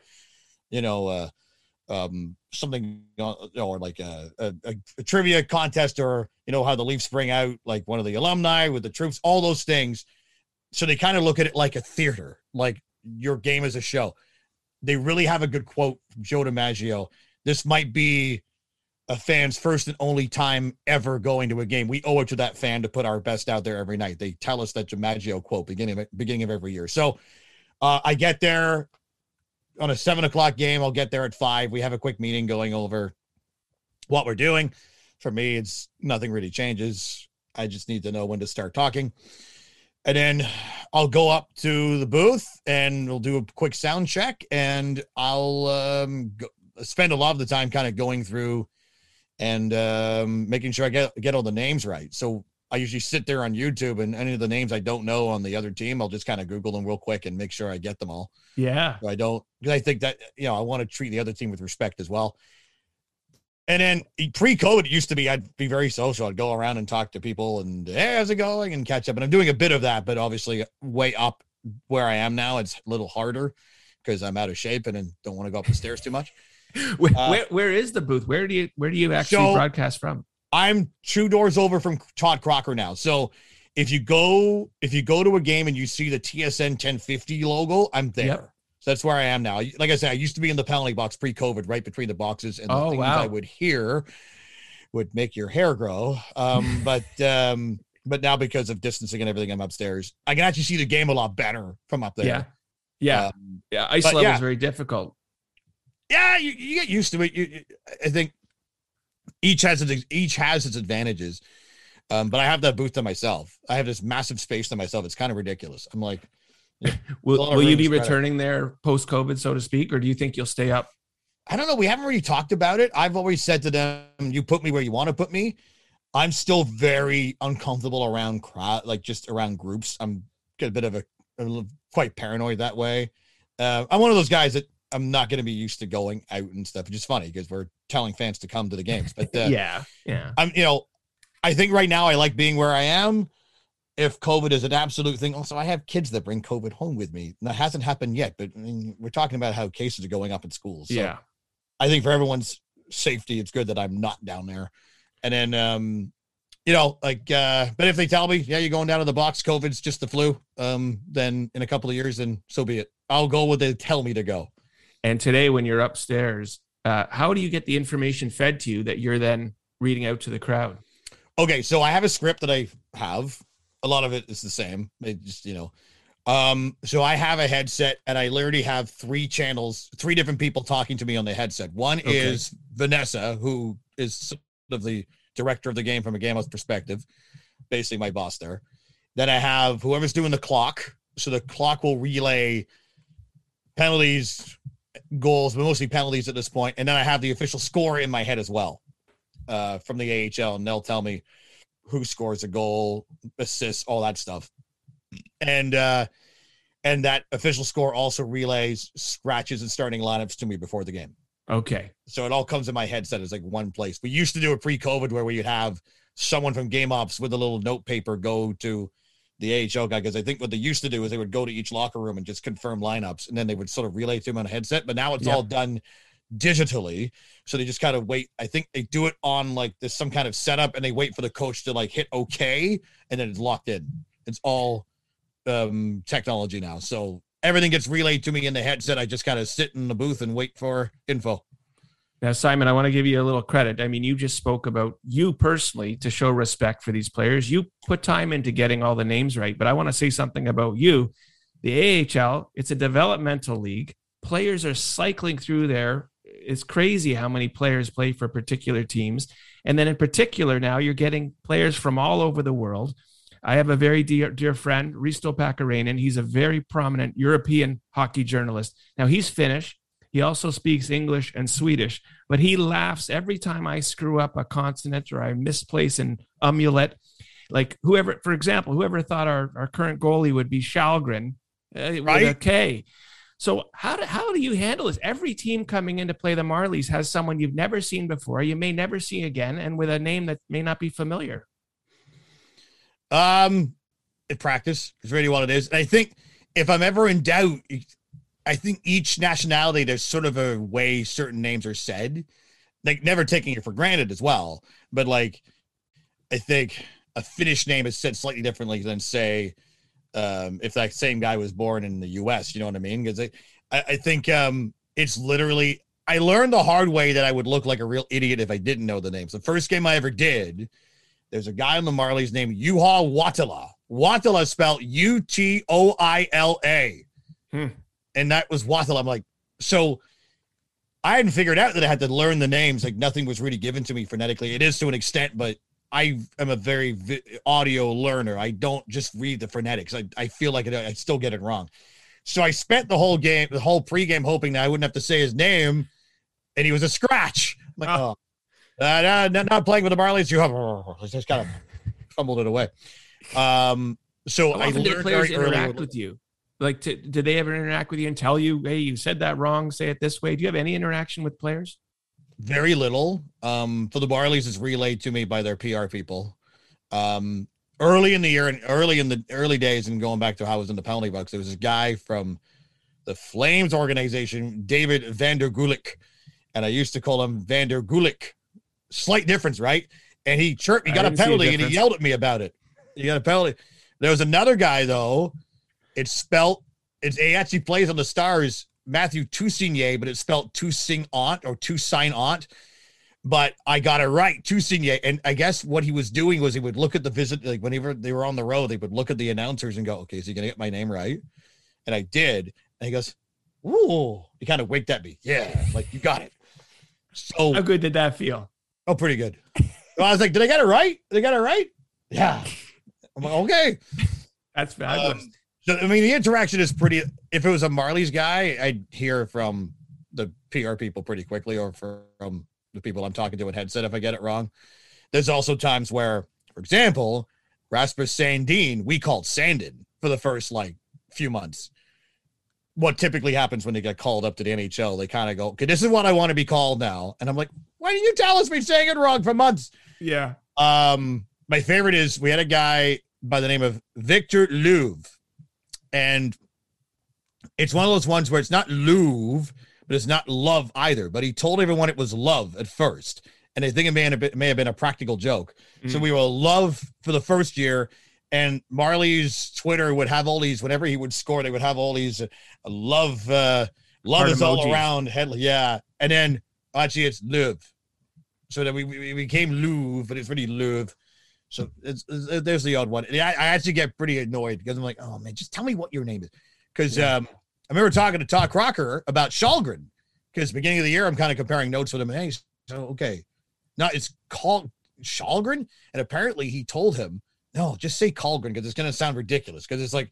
you know, uh, um, something, you know, or like a, a, a trivia contest, or, you know, how the Leafs bring out like one of the alumni with the troops, all those things. So they kind of look at it like a theater, like your game is a show. They really have a good quote from Joe DiMaggio. This might be a fan's first and only time ever going to a game. We owe it to that fan to put our best out there every night. They tell us that DiMaggio quote beginning of, beginning of every year. So uh, I get there on a seven o'clock game. I'll get there at five. We have a quick meeting going over what we're doing. For me, it's nothing really changes. I just need to know when to start talking. And then I'll go up to the booth and we'll do a quick sound check, and I'll um, go, spend a lot of the time kind of going through and um, making sure I get, get all the names right. So I usually sit there on YouTube, and any of the names I don't know on the other team, I'll just kind of Google them real quick and make sure I get them all. Yeah. So I don't, because I think that, you know, I want to treat the other team with respect as well. And then pre-COVID, it used to be I'd be very social. I'd go around and talk to people and, hey, how's it going? And catch up. And I'm doing a bit of that, but obviously way up where I am now, it's a little harder because I'm out of shape and, and don't want to go up the stairs too much. Where, uh, where, where is the booth? Where do you where do you actually so broadcast from? I'm two doors over from Todd Crocker now. So if you go if you go to a game and you see the T S N ten fifty logo, I'm there. Yep. So that's where I am now. Like I said, I used to be in the penalty box pre-COVID, right between the boxes, and the oh, things wow. I would hear would make your hair grow. Um, but um, but now because of distancing and everything, I'm upstairs. I can actually see the game a lot better from up there. Yeah, yeah, um, yeah. Ice level yeah. is very difficult. Yeah, you, you get used to it. You, you, I think each has its each has its advantages. Um, but I have that booth to myself. I have this massive space to myself. It's kind of ridiculous. I'm like. Yeah. will will you be returning there post-COVID, so to speak, or do you think you'll stay up? I don't know. We haven't really talked about it. I've always said to them, you put me where you want to put me. I'm still very uncomfortable around crowd, like just around groups. I'm a bit of a, a quite paranoid that way. Uh, I'm one of those guys that I'm not going to be used to going out and stuff, which is funny because we're telling fans to come to the games. But uh, yeah, yeah. I'm, you know, I think right now I like being where I am. If COVID is an absolute thing, also I have kids that bring COVID home with me. That hasn't happened yet, but I mean, we're talking about how cases are going up in schools. So yeah, I think for everyone's safety, it's good that I'm not down there. And then, um, you know, like, uh, but if they tell me, yeah, you're going down to the box, COVID's just the flu. Um, then in a couple of years, then so be it. I'll go where they tell me to go. And today, when you're upstairs, uh, how do you get the information fed to you that you're then reading out to the crowd? Okay, so I have a script that I have. A lot of it is the same. It just, you know, um, so I have a headset and I literally have three channels, three different people talking to me on the headset. One okay. is Vanessa, who is sort of the director of the game from a Gamos perspective, basically my boss there. Then I have whoever's doing the clock. So the clock will relay penalties, goals, but mostly penalties at this point. And then I have the official score in my head as well uh, from the A H L. And they'll tell me who scores a goal, assists, all that stuff. And uh, and that official score also relays scratches and starting lineups to me before the game. Okay. So it all comes in my headset. It's like one place. We used to do it pre-COVID where we would have someone from Game Ops with a little note paper go to the A H L guy, because I think what they used to do is they would go to each locker room and just confirm lineups, and then they would sort of relay to them on a headset. But now it's yep. all done digitally, so they just kind of wait. I think they do it on like there's some kind of setup, and they wait for the coach to like hit okay, and then it's locked in. It's all um technology now, so everything gets relayed to me in the headset. I just kind of sit in the booth and wait for info. Now, Simon, I want to give you a little credit. I mean, you just spoke about you personally to show respect for these players. You put time into getting all the names right, but I want to say something about you. The A H L, it's a developmental league. Players are cycling through there. It's crazy how many players play for particular teams. And then in particular, now you're getting players from all over the world. I have a very dear, dear friend, Risto Pakarainen. He's a very prominent European hockey journalist. Now he's Finnish. He also speaks English and Swedish, but he laughs every time I screw up a consonant or I misplace an umlaut. Like whoever, for example, whoever thought our, our current goalie would be Shalgren uh, right? with a K. So how do, how do you handle this? Every team coming in to play the Marlies has someone you've never seen before, you may never see again, and with a name that may not be familiar. Um, practice is really what it is. And I think if I'm ever in doubt, I think each nationality, there's sort of a way certain names are said, like never taking it for granted as well. But like, I think a Finnish name is said slightly differently than say, um, if that same guy was born in the U S, you know what I mean? Cause I, I, I think, um, it's literally, I learned the hard way that I would look like a real idiot if I didn't know the names. The first game I ever did, there's a guy on the Marlies named Juha Huotila. Huotila spelled U T O I L A. Hmm. And that was Huotila. I'm like, so I hadn't figured out that I had to learn the names. Like nothing was really given to me phonetically. It is to an extent, but I am a very vi- audio learner. I don't just read the phonetics. I, I feel like it, I still get it wrong. So I spent the whole game, the whole pregame hoping that I wouldn't have to say his name. And he was a scratch. I'm like, oh, oh. Uh, not, not playing with the Marlies. You have I just kind of fumbled it away. Um, so I learned do players very interact early with you. Like, to, do they ever interact with you and tell you, hey, you said that wrong, say it this way? Do you have any interaction with players? Very little. Um, for the Marlies, it's relayed to me by their P R people. Um, early in the year, and early in the early days, and going back to how I was in the penalty box, there was this guy from the Flames organization, David Vander Gulik, and I used to call him Vander Gulik. Slight difference, right? And he chirped, he got a penalty, and he yelled at me about it. He got a penalty. There was another guy, though, It's spelled, it's, it actually plays on the Stars, Matthew Toussignier, but it's spelled Toussign-Aunt or Toussign-Aunt. But I got it right, Toussignier. And I guess what he was doing was he would look at the visit, like whenever they were on the road, they would look at the announcers and go, okay, so you're going to get my name right? And I did. And he goes, ooh, he kind of winked at me. Yeah, like you got it. So how good did that feel? Oh, pretty good. So I was like, did I get it right? Did I get it right? Yeah. I'm like, okay. That's fabulous. Um, I mean, the interaction is pretty, if it was a Marlies guy, I'd hear from the P R people pretty quickly or from the people I'm talking to in headset if I get it wrong. There's also times where, for example, Rasmus Sandin, we called Sandin for the first, like, few months. What typically happens when they get called up to the N H L, they kind of go, okay, this is what I want to be called now. And I'm like, why didn't you tell us we've been saying it wrong for months? Yeah. Um, my favorite is we had a guy by the name of Victor Louvre. And it's one of those ones where it's not Louvre, but it's not love either. But he told everyone it was love at first. And I think it may have been, may have been a practical joke. Mm. So we were love for the first year. And Marley's Twitter would have all these, whenever he would score, they would have all these uh, love, uh, love Heart is emojis. All around. Head, yeah. And then actually it's Louvre. So then we, we became Louvre, but it's really Louvre. So it's, it's, there's the odd one. I, I actually get pretty annoyed because I'm like, oh, man, just tell me what your name is. Because yeah. um, I remember talking to Todd Crocker about Shalgren because beginning of the year, I'm kind of comparing notes with him. And hey, so, okay. Now it's called Shalgren. And apparently he told him, no, just say Colgren because it's going to sound ridiculous because it's like,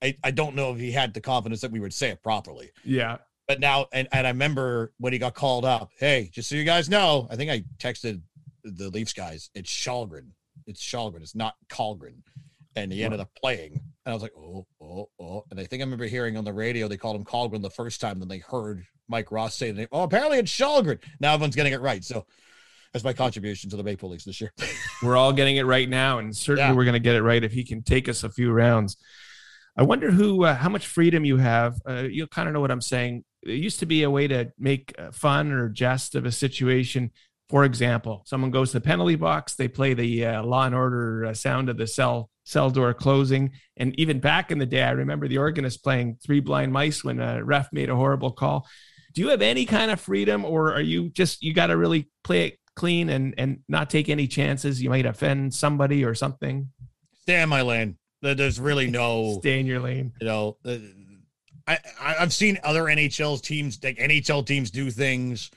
I, I don't know if he had the confidence that we would say it properly. Yeah. But now, and, and I remember when he got called up, hey, just so you guys know, I think I texted the Leafs guys, it's Shalgren. It's Shalgren. It's not Colgren. And he ended up playing. And I was like, oh, oh, oh. And I think I remember hearing on the radio, they called him Colgren the first time. Then they heard Mike Ross say the name. Oh, apparently it's Shalgren. Now everyone's getting it right. So that's my contribution to the Maple Leafs this year. We're all getting it right now. And certainly yeah. we're going to get it right if he can take us a few rounds. I wonder who, uh, how much freedom you have. Uh, you kind of know what I'm saying. It used to be a way to make fun or jest of a situation. For example, someone goes to the penalty box, they play the uh, Law and Order uh, sound of the cell cell door closing. And even back in the day, I remember the organist playing Three Blind Mice when a ref made a horrible call. Do you have any kind of freedom, or are you just, you got to really play it clean and, and not take any chances? You might offend somebody or something. Stay in my lane. There's really no... Stay in your lane. You know, I, I've seen other N H L teams, like N H L teams do things.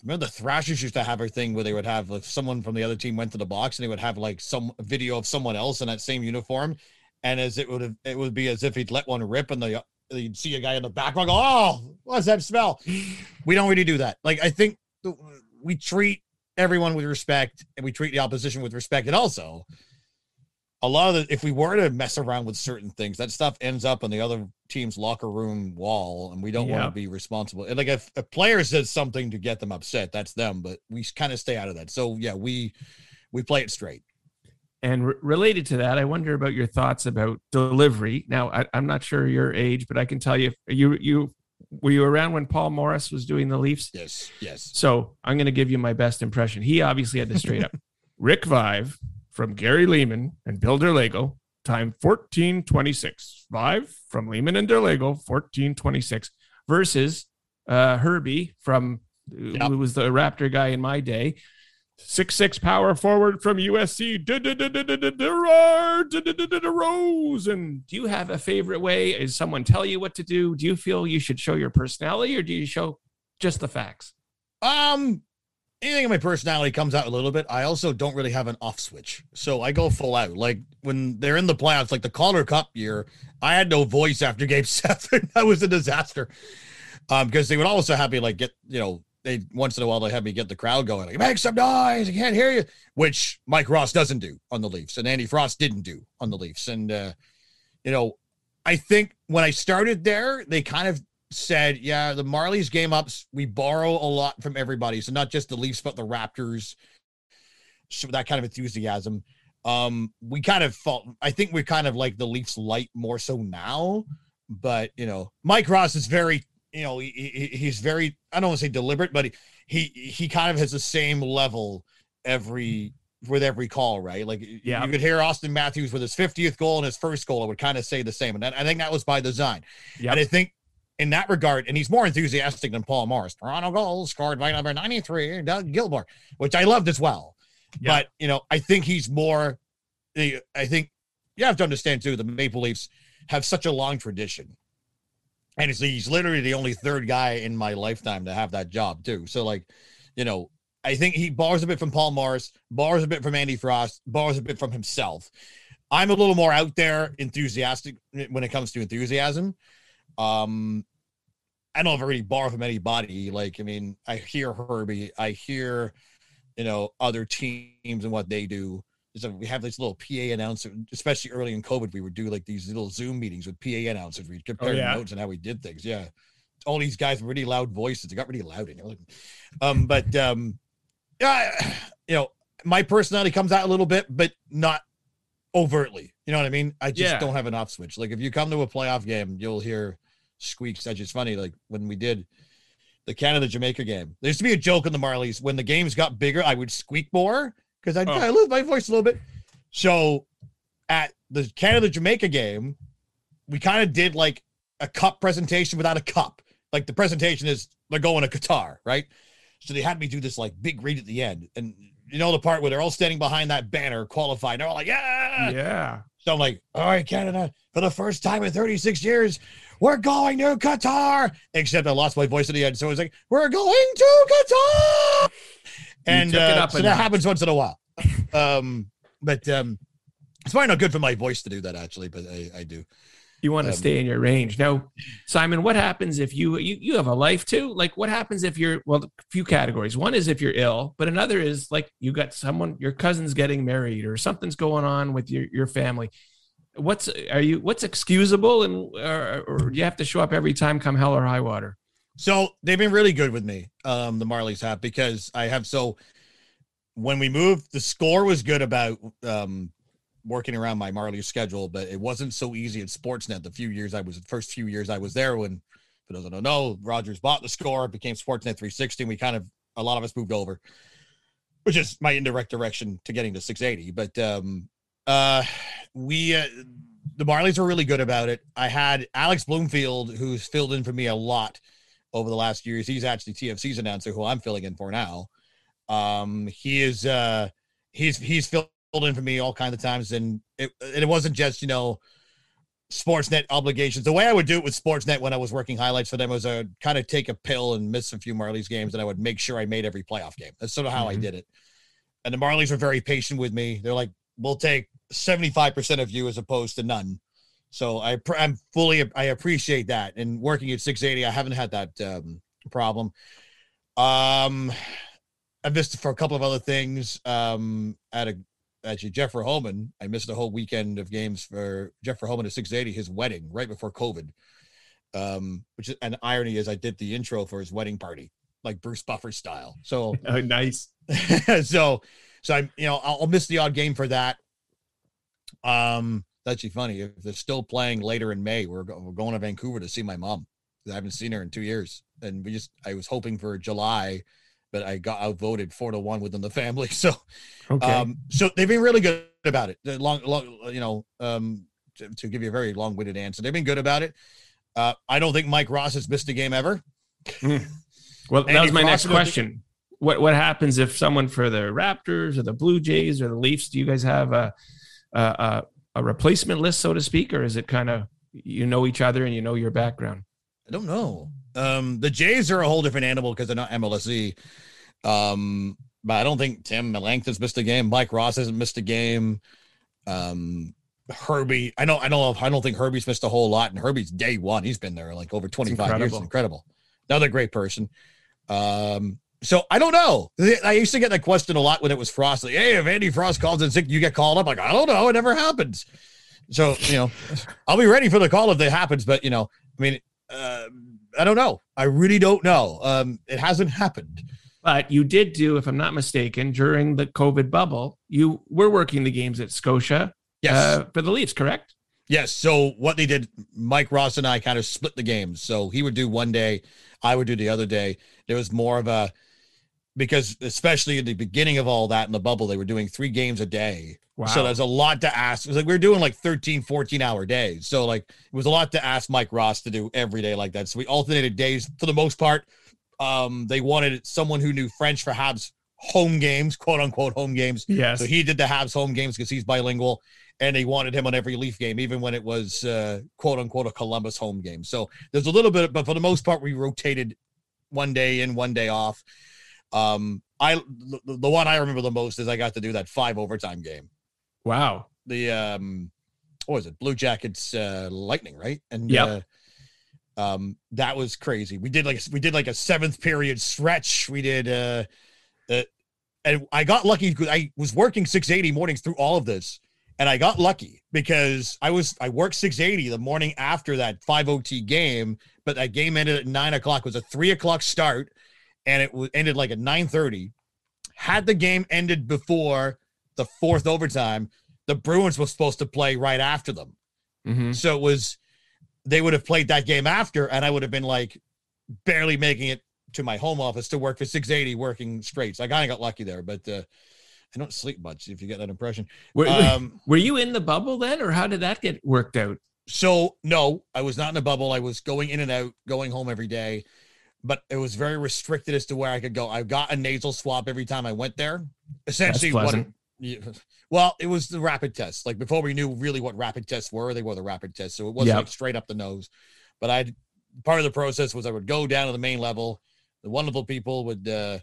I remember the Thrashers used to have a thing where they would have like someone from the other team went to the box and they would have like some video of someone else in that same uniform. And as it would have, it would be as if he'd let one rip and the, you'd see a guy in the background go, oh, what's that smell? We don't really do that. Like, I think we treat everyone with respect and we treat the opposition with respect. And also a lot of the, if we were to mess around with certain things, that stuff ends up on the other team's locker room wall, and we don't yep. want to be responsible. And like if a player says something to get them upset, that's them, but we kind of stay out of that. So yeah, we, we play it straight. And re- related to that, I wonder about your thoughts about delivery. Now I, I'm not sure your age, but I can tell you, you, you were you around when Paul Morris was doing the Leafs? Yes, yes. So I'm going to give you my best impression. He obviously had to straight up. Rick Vive from Gary Lehman and Bill Derlego, time fourteen twenty-six. Vive from Lehman and Derlego, fourteen twenty-six, versus uh, Herbie from, yep. who was the Raptor guy in my day, six six power forward from U S C, DeRozan. Do you have a favorite way? Is someone tell you what to do? Do you feel you should show your personality, or do you show just the facts? Um, anything in my personality comes out a little bit. I also don't really have an off switch, so I go full out. Like when they're in the playoffs, like the Calder Cup year, I had no voice after Game Seven. That was a disaster. Um, because they would also have me like get you know. They once in a while they have me get the crowd going, like, make some noise, I can't hear you, which Mike Ross doesn't do on the Leafs, and Andy Frost didn't do on the Leafs. And uh, you know, I think when I started there, they kind of said, yeah, the Marlies game ups, we borrow a lot from everybody, so not just the Leafs but the Raptors. So that kind of enthusiasm, um, we kind of felt. I think we kind of like the Leafs light more so now, but you know, Mike Ross is very. You know, he, he, he's very, I don't want to say deliberate, but he, he, he kind of has the same level every, with every call, right? Like yeah. you could hear Austin Matthews with his fiftieth goal and his first goal. I would kind of say the same. And that, I think that was by design. Yep. And I think in that regard, and he's more enthusiastic than Paul Morris. Toronto goal scored by number ninety-three, Doug Gilmour, which I loved as well. Yep. But, you know, I think he's more, I think you have to understand too, the Maple Leafs have such a long tradition. And it's, he's literally the only third guy in my lifetime to have that job, too. So, like, you know, I think he borrows a bit from Paul Morris, borrows a bit from Andy Frost, borrows a bit from himself. I'm a little more out there enthusiastic when it comes to enthusiasm. Um, I don't ever really borrow from anybody. Like, I mean, I hear Herbie. I hear, you know, other teams and what they do. So we have this little P A announcer, especially early in COVID, we would do like these little Zoom meetings with P A announcers. We'd compare oh, yeah. notes and how we did things. Yeah. All these guys with really loud voices. It got really loud in it. Um, but, um, yeah, you know, my personality comes out a little bit, but not overtly. You know what I mean? I just yeah. don't have an off switch. Like if you come to a playoff game, you'll hear squeaks. That's just funny. Like when we did the Canada-Jamaica game, there used to be a joke in the Marlies. When the games got bigger, I would squeak more. Because I, oh. I lose my voice a little bit. So at the Canada-Jamaica game, we kind of did like a cup presentation without a cup. Like the presentation is they're going to Qatar, right? So they had me do this like big read at the end. And you know the part where they're all standing behind that banner, qualified. They're all like, yeah. Yeah. So I'm like, all right, Canada, for the first time in thirty-six years, we're going to Qatar. Except I lost my voice at the end. So it was like, we're going to Qatar. And uh, so that happens once in a while. Um, but um, it's probably not good for my voice to do that, actually, but I, I do. You want to um, stay in your range. Now, Simon, what happens if you, you, you have a life too? Like what happens if you're, well, a few categories. One is if you're ill, but another is like you got someone, your cousin's getting married or something's going on with your, your family. What's, are you, what's excusable and or, or you have to show up every time come hell or high water? So they've been really good with me, um, the Marlies have, because I have, so when we moved, the score was good about um, working around my Marlies schedule, but it wasn't so easy at Sportsnet. The few years I was, the first few years I was there when, for those who don't know, Rogers bought the score, it became Sportsnet three sixty, and we kind of, a lot of us moved over, which is my indirect direction to getting to six eighty. But um, uh, we... Uh, the Marlies were really good about it. I had Alex Bloomfield, who's filled in for me a lot over the last years. He's actually T F C's announcer, who I'm filling in for now. Um, he is, uh, he's, he's filled in for me all kinds of times. And it, and it wasn't just, you know, Sportsnet obligations. The way I would do it with Sportsnet when I was working highlights for them was I would kind of take a pill and miss a few Marlies games. And I would make sure I made every playoff game. That's sort of how mm-hmm. I did it. And the Marlies were very patient with me. They're like, we'll take seventy-five percent of you as opposed to none. So I, I'm fully, I appreciate that. And working at six eighty, I haven't had that um, problem. Um, I missed for a couple of other things. Um, at a, actually Jeffrey Homan, I missed a whole weekend of games for Jeffrey Homan at six eighty, his wedding right before COVID. Um, which is an irony is I did the intro for his wedding party, like Bruce Buffer style. So oh, nice. so, so I, you know, I'll, I'll miss the odd game for that. Um, Actually funny if they're still playing later in May. We're, go- we're going to Vancouver to see my mom I haven't seen her in two years. And we just, I was hoping for July, but I got outvoted four to one within the family. So, okay. um, so they've been really good about it. They're long, long, you know, um, to, to give you a very long-winded answer, they've been good about it. Uh, I don't think Mike Ross has missed a game ever. Mm. Well, that Andy was my Ross next question. What what happens if someone for the Raptors or the Blue Jays or the Leafs? Do you guys have a a, a replacement list, so to speak, or is it kind of you know each other and you know your background? I don't know. Um, the Jays are a whole different animal because they're not M L S E. Um, but I don't think Tim Melanchthon's missed a game. Mike Ross hasn't missed a game. Um, Herbie, I don't, I don't, I don't think Herbie's missed a whole lot. And Herbie's day one, he's been there like over twenty-five years. Incredible, another great person. Um, so I don't know. I used to get that question a lot when it was Frost. Like, hey, if Andy Frost calls in sick, you get called up. Like, I don't know, it never happens. So you know, I'll be ready for the call if it happens. But you know, I mean. Uh, I don't know. I really don't know. Um, it hasn't happened. But you did do, if I'm not mistaken, during the COVID bubble, you were working the games at Scotia yes. uh, for the Leafs, correct? Yes. So what they did, Mike Ross and I kind of split the games. So he would do one day, I would do the other day. There was more of a, because especially at the beginning of all that in the bubble, they were doing three games a day. Wow. So there's a lot to ask. It was like we were doing like thirteen, fourteen hour days. So like it was a lot to ask Mike Ross to do every day like that. So we alternated days for the most part. Um, they wanted someone who knew French for Habs home games, quote unquote home games. Yes. So he did the Habs home games because he's bilingual, and they wanted him on every Leaf game, even when it was uh, quote unquote a Columbus home game. So there's a little bit, but for the most part, we rotated one day in, one day off. Um, I the, the one I remember the most is I got to do that five overtime game. Wow. The um, what was it? Blue Jackets uh, Lightning, right? And yeah, uh, um, that was crazy. We did like we did like a seventh period stretch. We did, uh, uh and I got lucky because I was working six eighty mornings through all of this, and I got lucky because I was I worked six eighty the morning after that five O T game, but that game ended at nine o'clock. It was a three o'clock start. And it was ended like at nine thirty. Had the game ended before the fourth overtime, the Bruins were supposed to play right after them. Mm-hmm. So it was, they would have played that game after, and I would have been like barely making it to my home office to work for six eighty, working straight. So I kind of got lucky there, but uh, I don't sleep much, if you get that impression. Were, um, were you in the bubble then, or how did that get worked out? So no, I was not in a bubble. I was going in and out, going home every day. But it was very restricted as to where I could go. I got a nasal swab every time I went there. Essentially, what it, well, it was the rapid test. Like before we knew really what rapid tests were, they were the rapid tests. So it wasn't yep. like straight up the nose. But I part of the process was I would go down to the main level. The wonderful people would uh,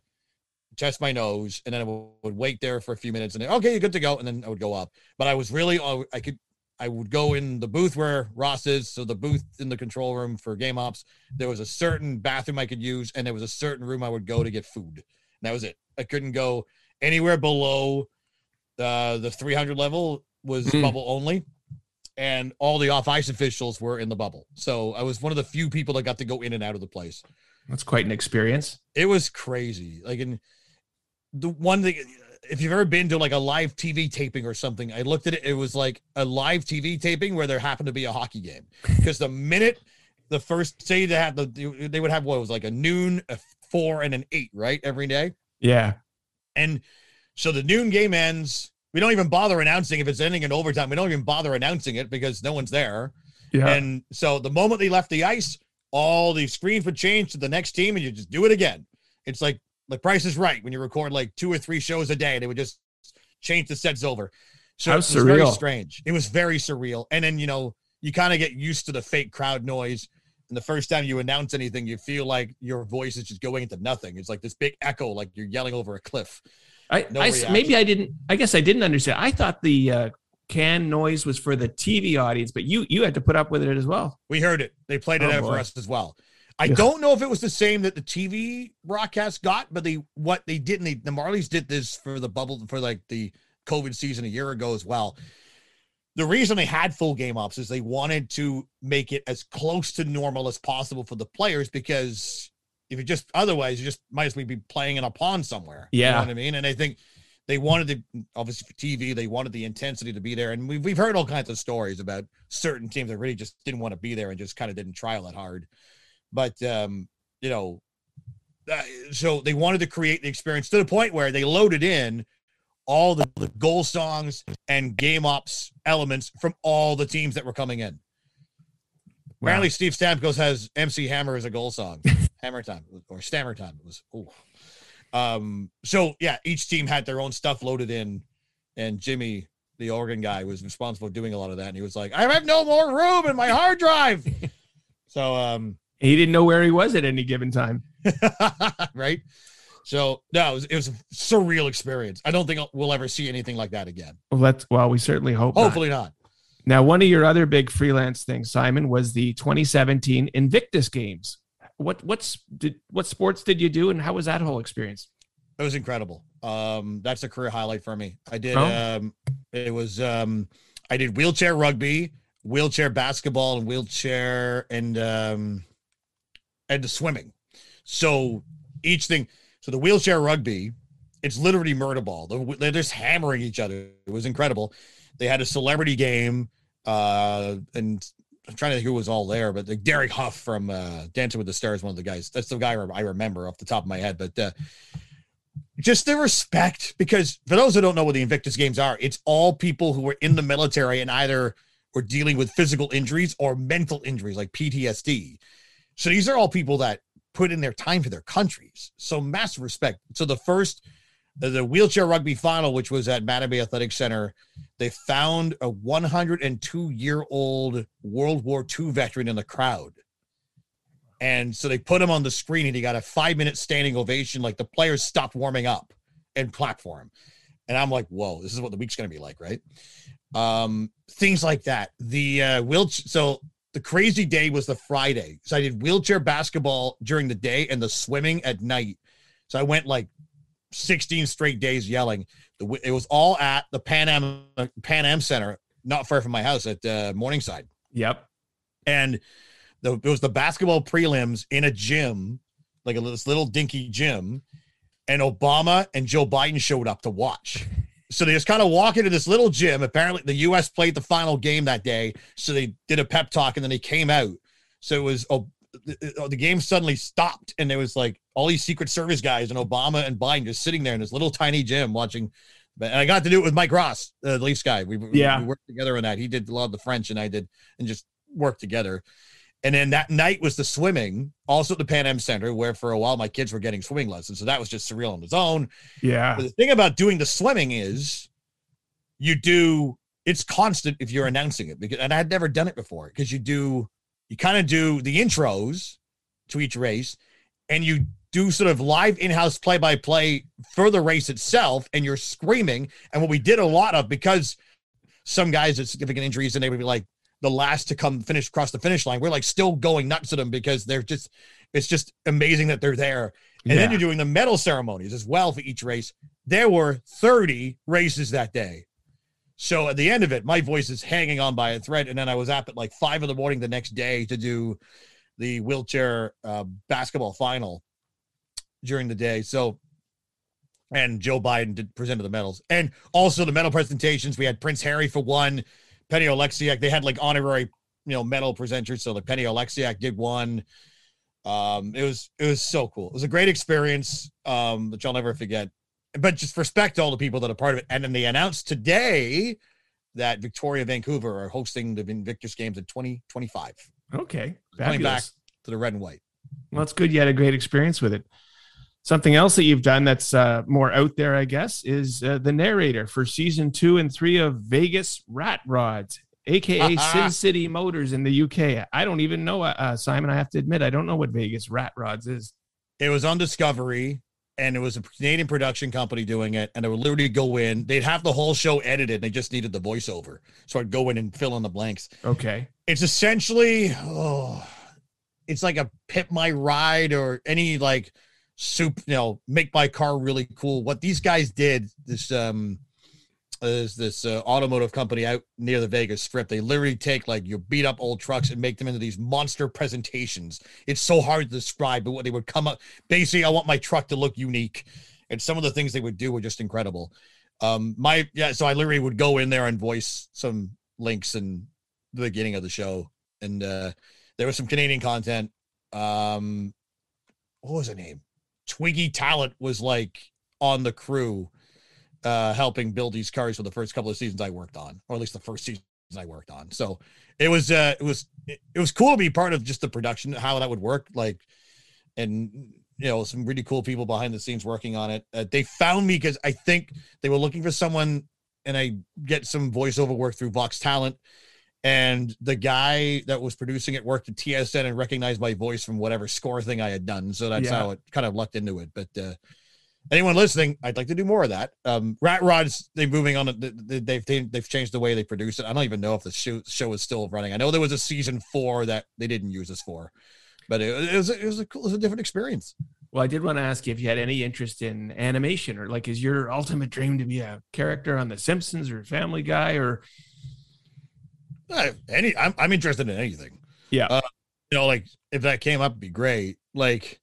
test my nose, and then I would, would wait there for a few minutes. And then, okay, you're good to go. And then I would go up. But I was really, I could. I would go in the booth where Ross is. So the booth in the control room for game ops, there was a certain bathroom I could use. And there was a certain room I would go to get food. And that was it. I couldn't go anywhere below uh, the three hundred level was mm-hmm. bubble only. And all the off ice officials were in the bubble. So I was one of the few people that got to go in and out of the place. That's quite an experience. It was crazy. Like in the one thing, if you've ever been to like a live T V taping or something, I looked at it. It was like a live T V taping where there happened to be a hockey game. Because the minute the first say they had the, they would have what it was like a noon, a four and an eight, right? Every day. Yeah. And so the noon game ends. We don't even bother announcing if it's ending in overtime. We don't even bother announcing it because no one's there. Yeah. And so the moment they left the ice, all the screens would change to the next team and you just do it again. It's like, Like Price is Right, when you record like two or three shows a day, they would just change the sets over. So it was surreal. Very strange. It was very surreal. And then, you know, you kind of get used to the fake crowd noise. And the first time you announce anything, you feel like your voice is just going into nothing. It's like this big echo, like you're yelling over a cliff. I, no I maybe I didn't, I guess I didn't understand. I thought the uh, can noise was for the T V audience, but you, you had to put up with it as well. We heard it. They played it oh, out boy. for us as well. I yeah. don't know if it was the same that the T V broadcast got, but they what they didn't. They, the Marlies did this for the bubble for like the COVID season a year ago as well. The reason they had full game ops is they wanted to make it as close to normal as possible for the players, because if you just otherwise you just might as well be playing in a pond somewhere. Yeah, you know what I mean. And I think they wanted to obviously for T V they wanted the intensity to be there, and we've we've heard all kinds of stories about certain teams that really just didn't want to be there and just kind of didn't trial it hard. But, um, you know, uh, so they wanted to create the experience to the point where they loaded in all the, the goal songs and game ops elements from all the teams that were coming in. Wow. Apparently, Steve Stamkos has M C Hammer as a goal song. Hammer Time or Stammer Time. It was cool. Um, so, yeah, each team had their own stuff loaded in, and Jimmy, the Oregon guy, was responsible for doing a lot of that, and he was like, I have no more room in my hard drive. So um, he didn't know where he was at any given time. Right? So, no, it was, it was a surreal experience. I don't think we'll ever see anything like that again. Well, let's, well we certainly hope Hopefully not. not. Now, one of your other big freelance things, Simon, was the twenty seventeen Invictus Games. What what's did what sports did you do, and how was that whole experience? It was incredible. Um, that's a career highlight for me. I did. Oh. Um, it was. Um, I did wheelchair rugby, wheelchair basketball, and wheelchair and um, and the swimming. So each thing. So the wheelchair rugby, it's literally murder ball. They're, they're just hammering each other. It was incredible. They had a celebrity game, uh, and I'm trying to think who was all there, but like Derek Hough from uh, Dancing with the Stars, one of the guys. That's the guy I remember off the top of my head. But uh, just the respect, because for those who don't know what the Invictus Games are, it's all people who were in the military and either were dealing with physical injuries or mental injuries, like P T S D. So these are all people that put in their time for their countries. So massive respect. So the first, the wheelchair rugby final, which was at Matabay Athletic Center, they found a one hundred two year old World War Two veteran in the crowd. And so they put him on the screen, and he got a five minute standing ovation. Like the players stopped warming up and clapped for him. And I'm like, whoa, this is what the week's going to be like, right? Um, things like that. The uh, wheelchair. So the crazy day was the Friday. So I did wheelchair basketball during the day and the swimming at night. So I went like sixteen straight days yelling. It was all at the Pan Am Pan Am Center, not far from my house at uh, Morningside. Yep. And the, it was the basketball prelims in a gym, like a this little dinky gym, and Obama and Joe Biden showed up to watch. So they just kind of walk into this little gym. Apparently the U S played the final game that day, so they did a pep talk, and then they came out. So it was oh, the, the game suddenly stopped, and there was like all these Secret Service guys and Obama and Biden just sitting there in this little tiny gym watching. And I got to do it with Mike Ross, uh, the Leafs guy. We, yeah. we worked together on that. He did a lot of the French, and I did, and just worked together. And then that night was the swimming, also at the Pan Am Center, where for a while my kids were getting swimming lessons. So that was just surreal on its own. Yeah. But the thing about doing the swimming is you do, it's constant if you're announcing it. Because, and I had never done it before, because you do, you kind of do the intros to each race, and you do sort of live in-house play-by-play for the race itself, and you're screaming. And what we did a lot of, because some guys had significant injuries and they would be like the last to come finish across the finish line, we're like still going nuts at them because they're just, it's just amazing that they're there. And yeah. then you're doing the medal ceremonies as well for each race. There were thirty races that day. So at the end of it, my voice is hanging on by a thread. And then I was up at like five in the morning the next day to do the wheelchair uh, basketball final during the day. So, and Joe Biden did present the medals, and also the medal presentations. We had Prince Harry for one, Penny Oleksiak. They had like honorary, you know, medal presenters. So like Penny Oleksiak did one. Um, it was, it was so cool. It was a great experience um, that I'll never forget. But just respect to all the people that are part of it. And then they announced today that Victoria, Vancouver are hosting the Invictus Games in twenty twenty-five. Okay. Going back to the red and white. Well, that's good. You had a great experience with it. Something else that you've done that's uh, more out there, I guess, is uh, the narrator for season two and three of Vegas Rat Rods, a k a. Sin City Motors in the U K. I don't even know, uh, Simon. I have to admit, I don't know what Vegas Rat Rods is. It was on Discovery. And it was a Canadian production company doing it. And they would literally go in. They'd have the whole show edited. And they just needed the voiceover. So I'd go in and fill in the blanks. Okay. It's essentially, oh, it's like a Pimp My Ride or any like soup, you know, make my car really cool. What these guys did, this um, is this uh, automotive company out near the Vegas Strip. They literally take like your beat up old trucks and make them into these monster presentations. It's so hard to describe, but what they would come up, basically, I want my truck to look unique. And some of the things they would do were just incredible. Um, my, yeah. So I literally would go in there and voice some links in the beginning of the show. And uh, there was some Canadian content um, what was her name? Twiggy Talent was like on the crew, uh, helping build these cars for the first couple of seasons I worked on, or at least the first season I worked on. So it was, uh, it was, it, it was cool to be part of just the production, how that would work. Like, and you know, some really cool people behind the scenes working on it. Uh, they found me because I think they were looking for someone, and I get some voiceover work through Vox Talent. And the guy that was producing it worked at T S N and recognized my voice from whatever score thing I had done. So that's yeah. how it kind of lucked into it. But uh, anyone listening, I'd like to do more of that. Um, Rat Rod's, they're moving on. They've they've changed the way they produce it. I don't even know if the show, show is still running. I know there was a season four that they didn't use us for, but it, it was it was a cool, it was a different experience. Well, I did want to ask you if you had any interest in animation, or like, is your ultimate dream to be a character on The Simpsons or Family Guy or... I, any I'm, I'm interested in anything. Yeah. Uh, you know, like if that came up, it'd be great. Like,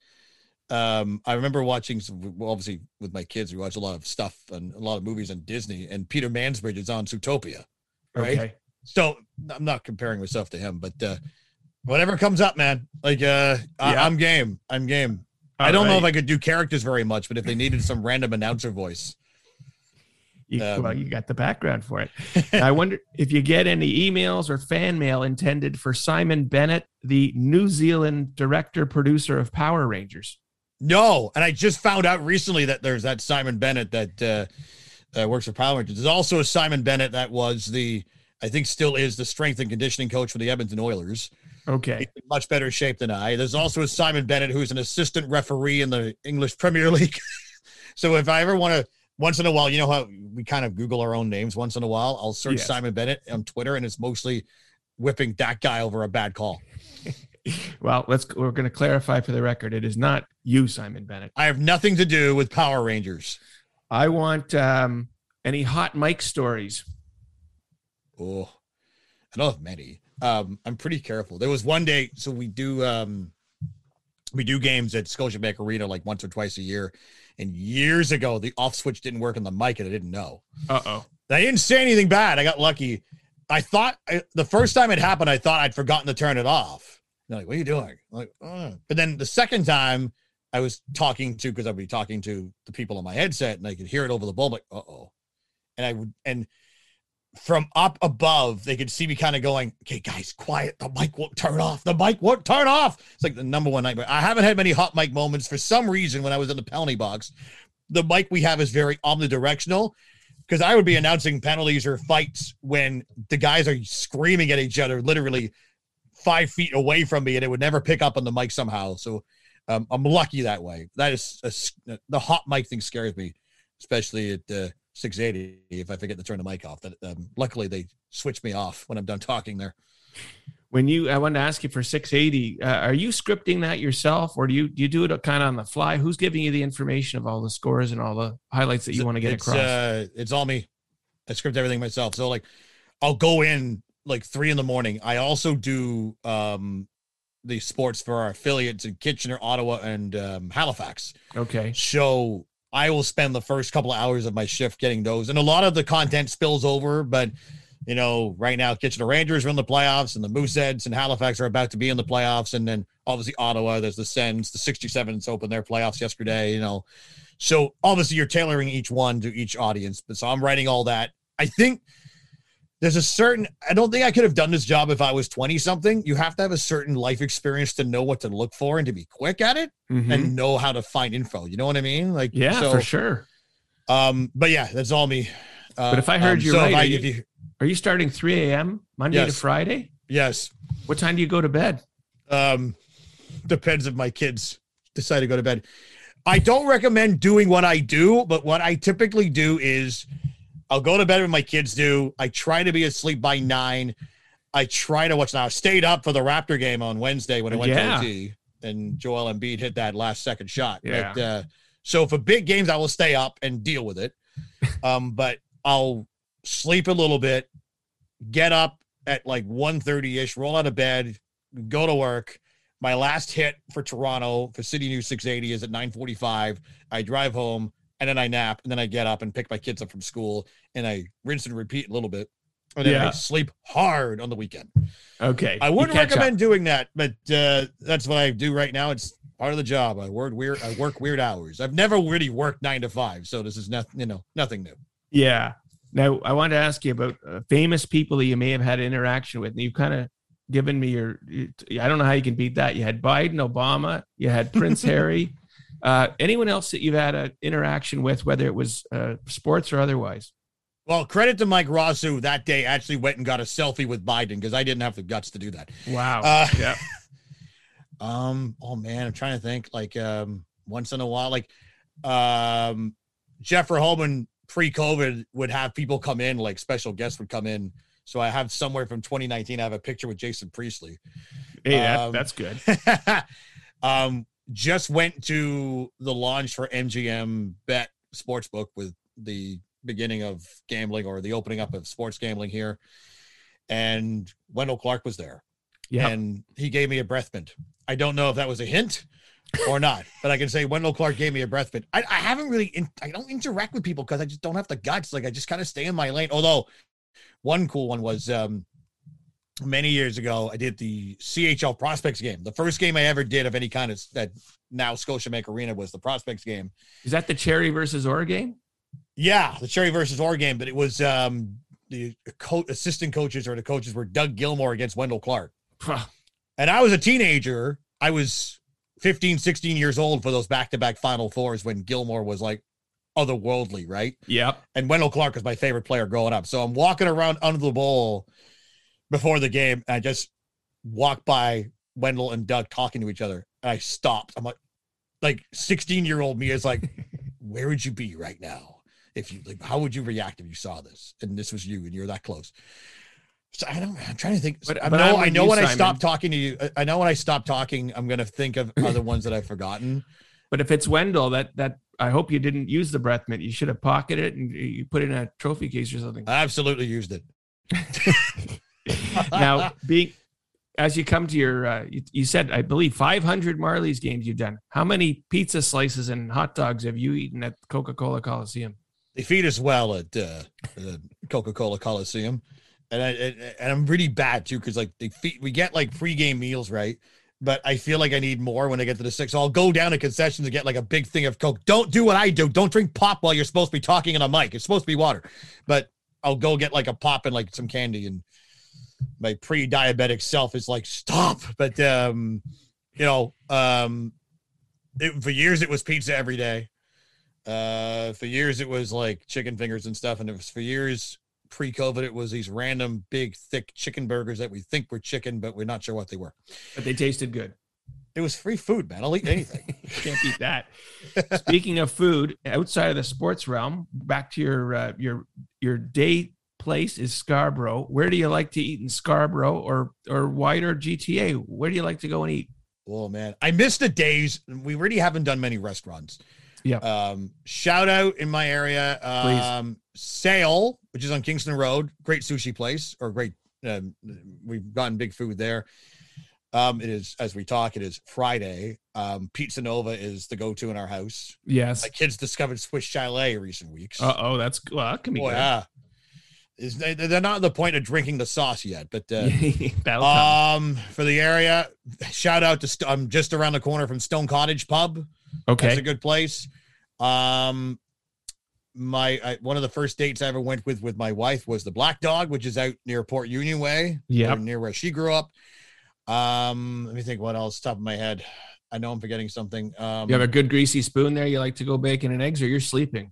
um, I remember watching some, obviously with my kids, we watch a lot of stuff and a lot of movies on Disney, and Peter Mansbridge is on Zootopia. Right. Okay. So I'm not comparing myself to him, but, uh, whatever comes up, man, like, uh, I, yeah. I'm game. I'm game. All I don't right. know if I could do characters very much, but if they needed some random announcer voice, You, um, well, you got the background for it. I wonder if you get any emails or fan mail intended for Simon Bennett, the New Zealand director, producer of Power Rangers. No. And I just found out recently that there's that Simon Bennett that uh, uh, works for Power Rangers. There's also a Simon Bennett that was the, I think still is the strength and conditioning coach for the Edmonton Oilers. Okay. He's in much better shape than I. There's also a Simon Bennett who's an assistant referee in the English Premier League. So if I ever want to, once in a while, you know how we kind of Google our own names once in a while? I'll search yes. Simon Bennett on Twitter, and it's mostly whipping that guy over a bad call. Well, let's we're going to clarify for the record. It is not you, Simon Bennett. I have nothing to do with Power Rangers. I want um, any hot mic stories. Oh, I don't have many. Um, I'm pretty careful. There was one day, so we do um, we do games at Scotiabank Arena like once or twice a year. And years ago, the off switch didn't work on the mic, and I didn't know. Uh-oh. I didn't say anything bad. I got lucky. I thought I, the first time it happened, I thought I'd forgotten to turn it off. They're like, what are you doing? I'm like, oh. But then the second time I was talking to, because I'd be talking to the people on my headset, and I could hear it over the bulb, like, uh-oh. And I would, and from up above, they could see me kind of going, okay, guys, quiet. The mic won't turn off. The mic won't turn off. It's like the number one nightmare. I haven't had many hot mic moments. For some reason, when I was in the penalty box, the mic we have is very omnidirectional, because I would be announcing penalties or fights when the guys are screaming at each other, literally five feet away from me, and it would never pick up on the mic somehow. So um, I'm lucky that way. That is a, the hot mic thing scares me, especially at the uh, six eighty if I forget to turn the mic off. That um, luckily they switch me off when I'm done talking there. When you, I wanted to ask you for six eighty, uh, are you scripting that yourself, or do you do you do it kind of on the fly? Who's giving you the information of all the scores and all the highlights that you want to get it's, across? Uh, it's all me. I script everything myself. So like, I'll go in like three in the morning. I also do um, the sports for our affiliates in Kitchener, Ottawa, and um, Halifax. Okay. So I will spend the first couple of hours of my shift getting those. And a lot of the content spills over, but you know, right now Kitchener Rangers are in the playoffs, and the Mooseheads and Halifax are about to be in the playoffs. And then obviously Ottawa, there's the Sens, the sixty-sevens opened their playoffs yesterday, you know. So obviously you're tailoring each one to each audience, but so I'm writing all that. I think there's a certain, I don't think I could have done this job if I was twenty something. You have to have a certain life experience to know what to look for and to be quick at it. Mm-hmm. And know how to find info. You know what I mean? Like, yeah, so, for sure. Um, but yeah, that's all me. Uh, but if I heard um, you so right, I, are, you, you, are you starting three a.m. Monday yes. to Friday? Yes. What time do you go to bed? Um, depends if my kids decide to go to bed. I don't recommend doing what I do, but what I typically do is I'll go to bed when my kids do. I try to be asleep by nine. I try to watch now. I stayed up for the Raptor game on Wednesday when I went yeah. to O T. And Joel Embiid hit that last second shot. Yeah. But, uh, so for big games, I will stay up and deal with it. Um, but I'll sleep a little bit, get up at like one thirty ish, roll out of bed, go to work. My last hit for Toronto for City News six eighty is at nine forty-five. I drive home, and then I nap, and then I get up and pick my kids up from school, and I rinse and repeat a little bit. and then yeah. I sleep hard on the weekend. Okay. I wouldn't recommend up. doing that, but uh, that's what I do right now. It's part of the job. I work weird. I work weird hours. I've never really worked nine to five, so this is nothing. You know, nothing new. Yeah. Now I wanted to ask you about uh, famous people that you may have had interaction with, and you've kind of given me your. I don't know how you can beat that. You had Biden, Obama. You had Prince Harry. Uh, anyone else that you've had an interaction with, whether it was uh, sports or otherwise? Well, credit to Mike Ross, who that day actually went and got a selfie with Biden because I didn't have the guts to do that. Wow. Uh, yeah. um. Oh man, I'm trying to think. Like, um, once in a while, like, um, Jeffrey Holman pre-COVID would have people come in, like special guests would come in. So I have somewhere from twenty nineteen. I have a picture with Jason Priestley. Hey, that, um, that's good. um. Just went to the launch for M G M Bet Sportsbook with the beginning of gambling or the opening up of sports gambling here. And Wendell Clark was there. Yep. And he gave me a breath mint. I don't know if that was a hint or not, but I can say Wendell Clark gave me a breath mint. I, I haven't really, in, I don't interact with people because I just don't have the guts. Like I just kind of stay in my lane. Although one cool one was um, many years ago, I did the C H L Prospects game. The first game I ever did of any kind of that now Scotiabank Arena was the Prospects game. Is that the Cherry versus Orr game? Yeah, the Cherry versus Orr game, but it was um, the co- assistant coaches or the coaches were Doug Gilmour against Wendell Clark. Huh. And I was a teenager. I was fifteen, sixteen years old for those back-to-back Final Fours when Gilmour was like otherworldly, right? Yep. And Wendell Clark was my favorite player growing up. So I'm walking around under the bowl before the game, I just walked by Wendell and Doug talking to each other, and I stopped. I'm like, like sixteen-year-old me is like, where would you be right now if you like? How would you react if you saw this? And this was you, and you're that close. So I don't. I'm trying to think. But, I but know. I know you, when Simon. I stop talking to you. I know when I stop talking, I'm gonna think of other ones that I've forgotten. But if it's Wendell, that that I hope you didn't use the breath mint. You should have pocketed it and you put it in a trophy case or something. I absolutely used it. Now, being as you come to your, uh, you, you said, I believe five hundred Marlies games you've done. How many pizza slices and hot dogs have you eaten at Coca-Cola Coliseum? They feed us well at uh, the Coca-Cola Coliseum, and I and I'm really bad too because like they feed, we get like pregame meals, right? But I feel like I need more when I get to the six. So I'll go down to concessions and get like a big thing of Coke. Don't do what I do. Don't drink pop while you're supposed to be talking in a mic. It's supposed to be water, but I'll go get like a pop and like some candy and. My pre-diabetic self is like, stop. But, um, you know, um, it, for years it was pizza every day. Uh, for years it was like chicken fingers and stuff. And it was for years pre-COVID, it was these random big thick chicken burgers that we think were chicken, but we're not sure what they were. But they tasted good. It was free food, man. I'll eat anything. Can't beat that. Speaking of food, outside of the sports realm, back to your, uh, your, your day place is Scarborough. Where do you like to eat in Scarborough or or wider G T A? Where do you like to go and eat? Oh man, I miss the days. We really haven't done many restaurants. Yeah. Um, shout out in my area, um, Sale, which is on Kingston Road, great sushi place or great. Um, we've gotten big food there. Um, it is as we talk. It is Friday. Um, Pizza Nova is the go-to in our house. Yes. My kids discovered Swiss Chalet recent weeks. Uh oh, that's well, that can be oh, good. Yeah. Is they, they're not at the point of drinking the sauce yet, but uh, um, for the area, shout out to I'm um, just around the corner from Stone Cottage Pub. Okay, that's a good place. Um, my I, one of the first dates I ever went with with my wife was the Black Dog, which is out near Port Union Way, yeah, near where she grew up. Um, let me think what else top of my head. I know I'm forgetting something. Um, you have a good greasy spoon there. You like to go bacon and eggs, or you're sleeping?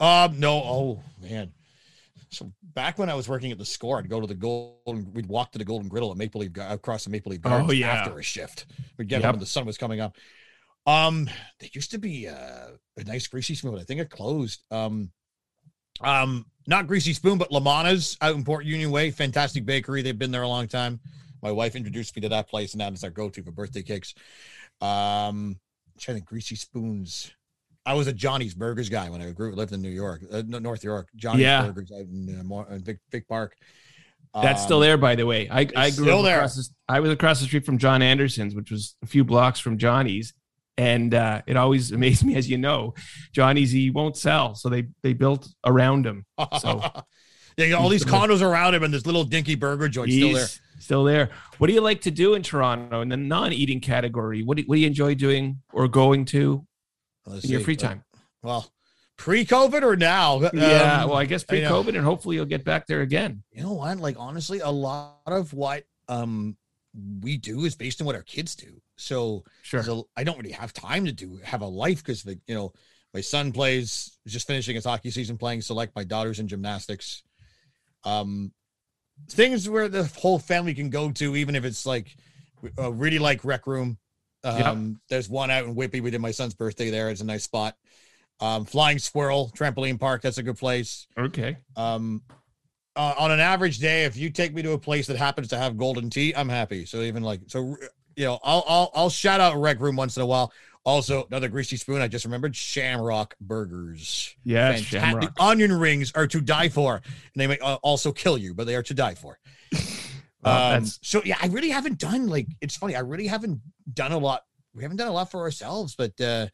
Um, no. Oh man. So back when I was working at the Score, I'd go to the Golden, we'd walk to the Golden Griddle at Maple Leaf, across the Maple Leaf Gardens oh, yeah. after a shift. We'd get yep. up when the sun was coming up. Um, there used to be uh, a nice greasy spoon, but I think it closed. Um, um, not Greasy Spoon, but LaManna's out in Port Union Way. Fantastic bakery. They've been there a long time. My wife introduced me to that place, and now it's our go-to for birthday cakes. Um, I'm trying to think, Greasy Spoons. I was a Johnny's Burgers guy when I grew lived in New York, uh, North York. Johnny's yeah. Burgers out in, uh, in Vic, Vic Park. Um, That's still there, by the way. I, I grew still up there. Across the, I was across the street from John Anderson's, which was a few blocks from Johnny's, and uh, it always amazed me. As you know, Johnny's he won't sell, so they they built around him. So Yeah, all these condos around him and this little dinky burger joint He's still there. Still there. What do you like to do in Toronto in the non-eating category? What do, what do you enjoy doing or going to Let's in see. your free time? Well, pre-COVID or now? Yeah, um, well, I guess pre-COVID, you know, and hopefully you'll get back there again. You know what? Like, honestly, a lot of what um, we do is based on what our kids do. So, sure. so I don't really have time to do have a life because, you know, my son plays, just finishing his hockey season playing select. My daughter's in gymnastics. Um, things where the whole family can go to, even if it's like a really like rec room. Um, yep. There's one out in Whippy. We did my son's birthday there. It's a nice spot. Um, Flying Squirrel, Trampoline Park. That's a good place. Okay. Um, uh, on an average day, if you take me to a place that happens to have golden tea, I'm happy. So even like, so, you know, I'll, I'll, I'll shout out rec room once in a while. Also, another greasy spoon I just remembered, Shamrock Burgers. Yes, Fantastic. Shamrock. The onion rings are to die for. And they may also kill you, but they are to die for. well, um, so, yeah, I really haven't done, like, it's funny. I really haven't done a lot. We haven't done a lot for ourselves. But, uh,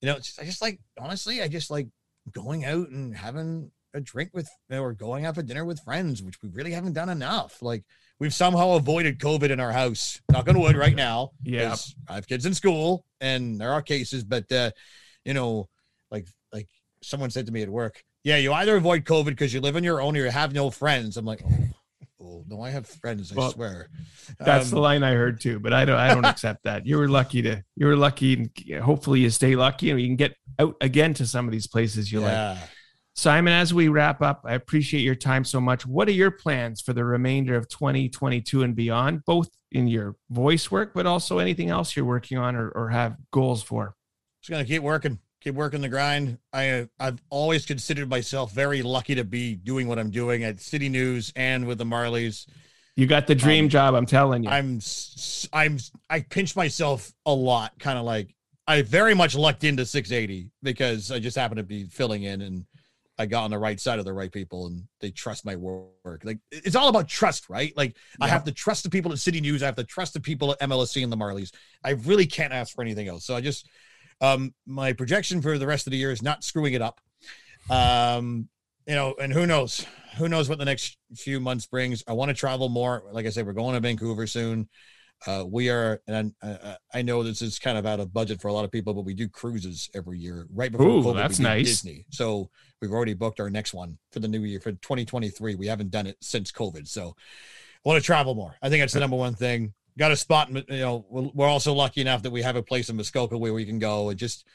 you know, it's, I just like, honestly, I just like going out and having a drink with, you know, or going out for dinner with friends, which we really haven't done enough. Like, we've somehow avoided COVID in our house. Knock on wood right now. Yeah. I have kids in school and there are cases, but, uh, you know, like, like someone said to me at work, yeah, you either avoid COVID because you live on your own or you have no friends. I'm like, oh, oh no, I have friends. I well, swear. That's um, the line I heard too, but I don't, I don't accept that. You were lucky to, you were lucky and hopefully you stay lucky and you can get out again to some of these places you yeah. like. Simon, as we wrap up, I appreciate your time so much. What are your plans for the remainder of twenty twenty-two and beyond, both in your voice work, but also anything else you're working on or, or have goals for? Just going to keep working, keep working the grind. I, I've always considered myself very lucky to be doing what I'm doing at City News and with the Marlies. You got the dream um, job, I'm telling you. I'm, I'm, I pinch myself a lot, kind of like I very much lucked into six eighty because I just happened to be filling in and I got on the right side of the right people and they trust my work. Like, it's all about trust, right? Like yeah. I have to trust the people at City News. I have to trust the people at M L S C and the Marlies. I really can't ask for anything else. So I just, um, my projection for the rest of the year is not screwing it up. Um, you know, and who knows, who knows what the next few months brings. I want to travel more. Like I said, we're going to Vancouver soon. Uh, we are, and I, I know this is kind of out of budget for a lot of people, but we do cruises every year. Right before Ooh, COVID, that's we do nice. Disney. So we've already booked our next one for the new year for twenty twenty-three. We haven't done it since COVID. So I want to travel more. I think that's the number one thing. Got a spot, you know, we're also lucky enough that we have a place in Muskoka where we can go and just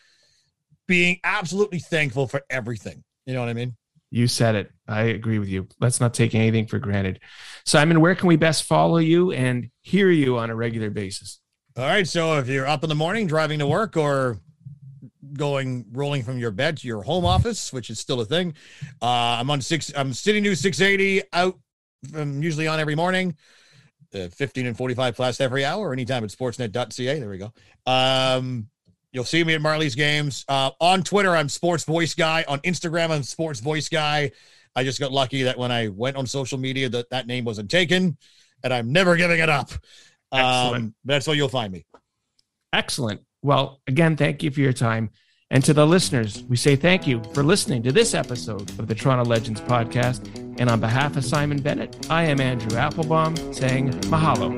being absolutely thankful for everything. You know what I mean? You said it. I agree with you. Let's not take anything for granted. Simon, where can we best follow you and hear you on a regular basis? All right. So if you're up in the morning, driving to work or going, rolling from your bed to your home office, which is still a thing. Uh, I'm on six, I'm City News six eighty out. I'm usually on every morning, uh, fifteen and forty-five plus every hour, or anytime at sportsnet dot c a. There we go. Um, You'll see me at Marley's games. Uh, on Twitter, I'm Sports Voice Guy. On Instagram, I'm Sports Voice Guy. I just got lucky that when I went on social media, that, that name wasn't taken, and I'm never giving it up. Excellent. Um, that's where you'll find me. Excellent. Well, again, thank you for your time. And to the listeners, we say thank you for listening to this episode of the Toronto Legends Podcast. And on behalf of Simon Bennett, I am Andrew Applebaum saying mahalo.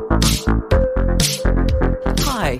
Hi,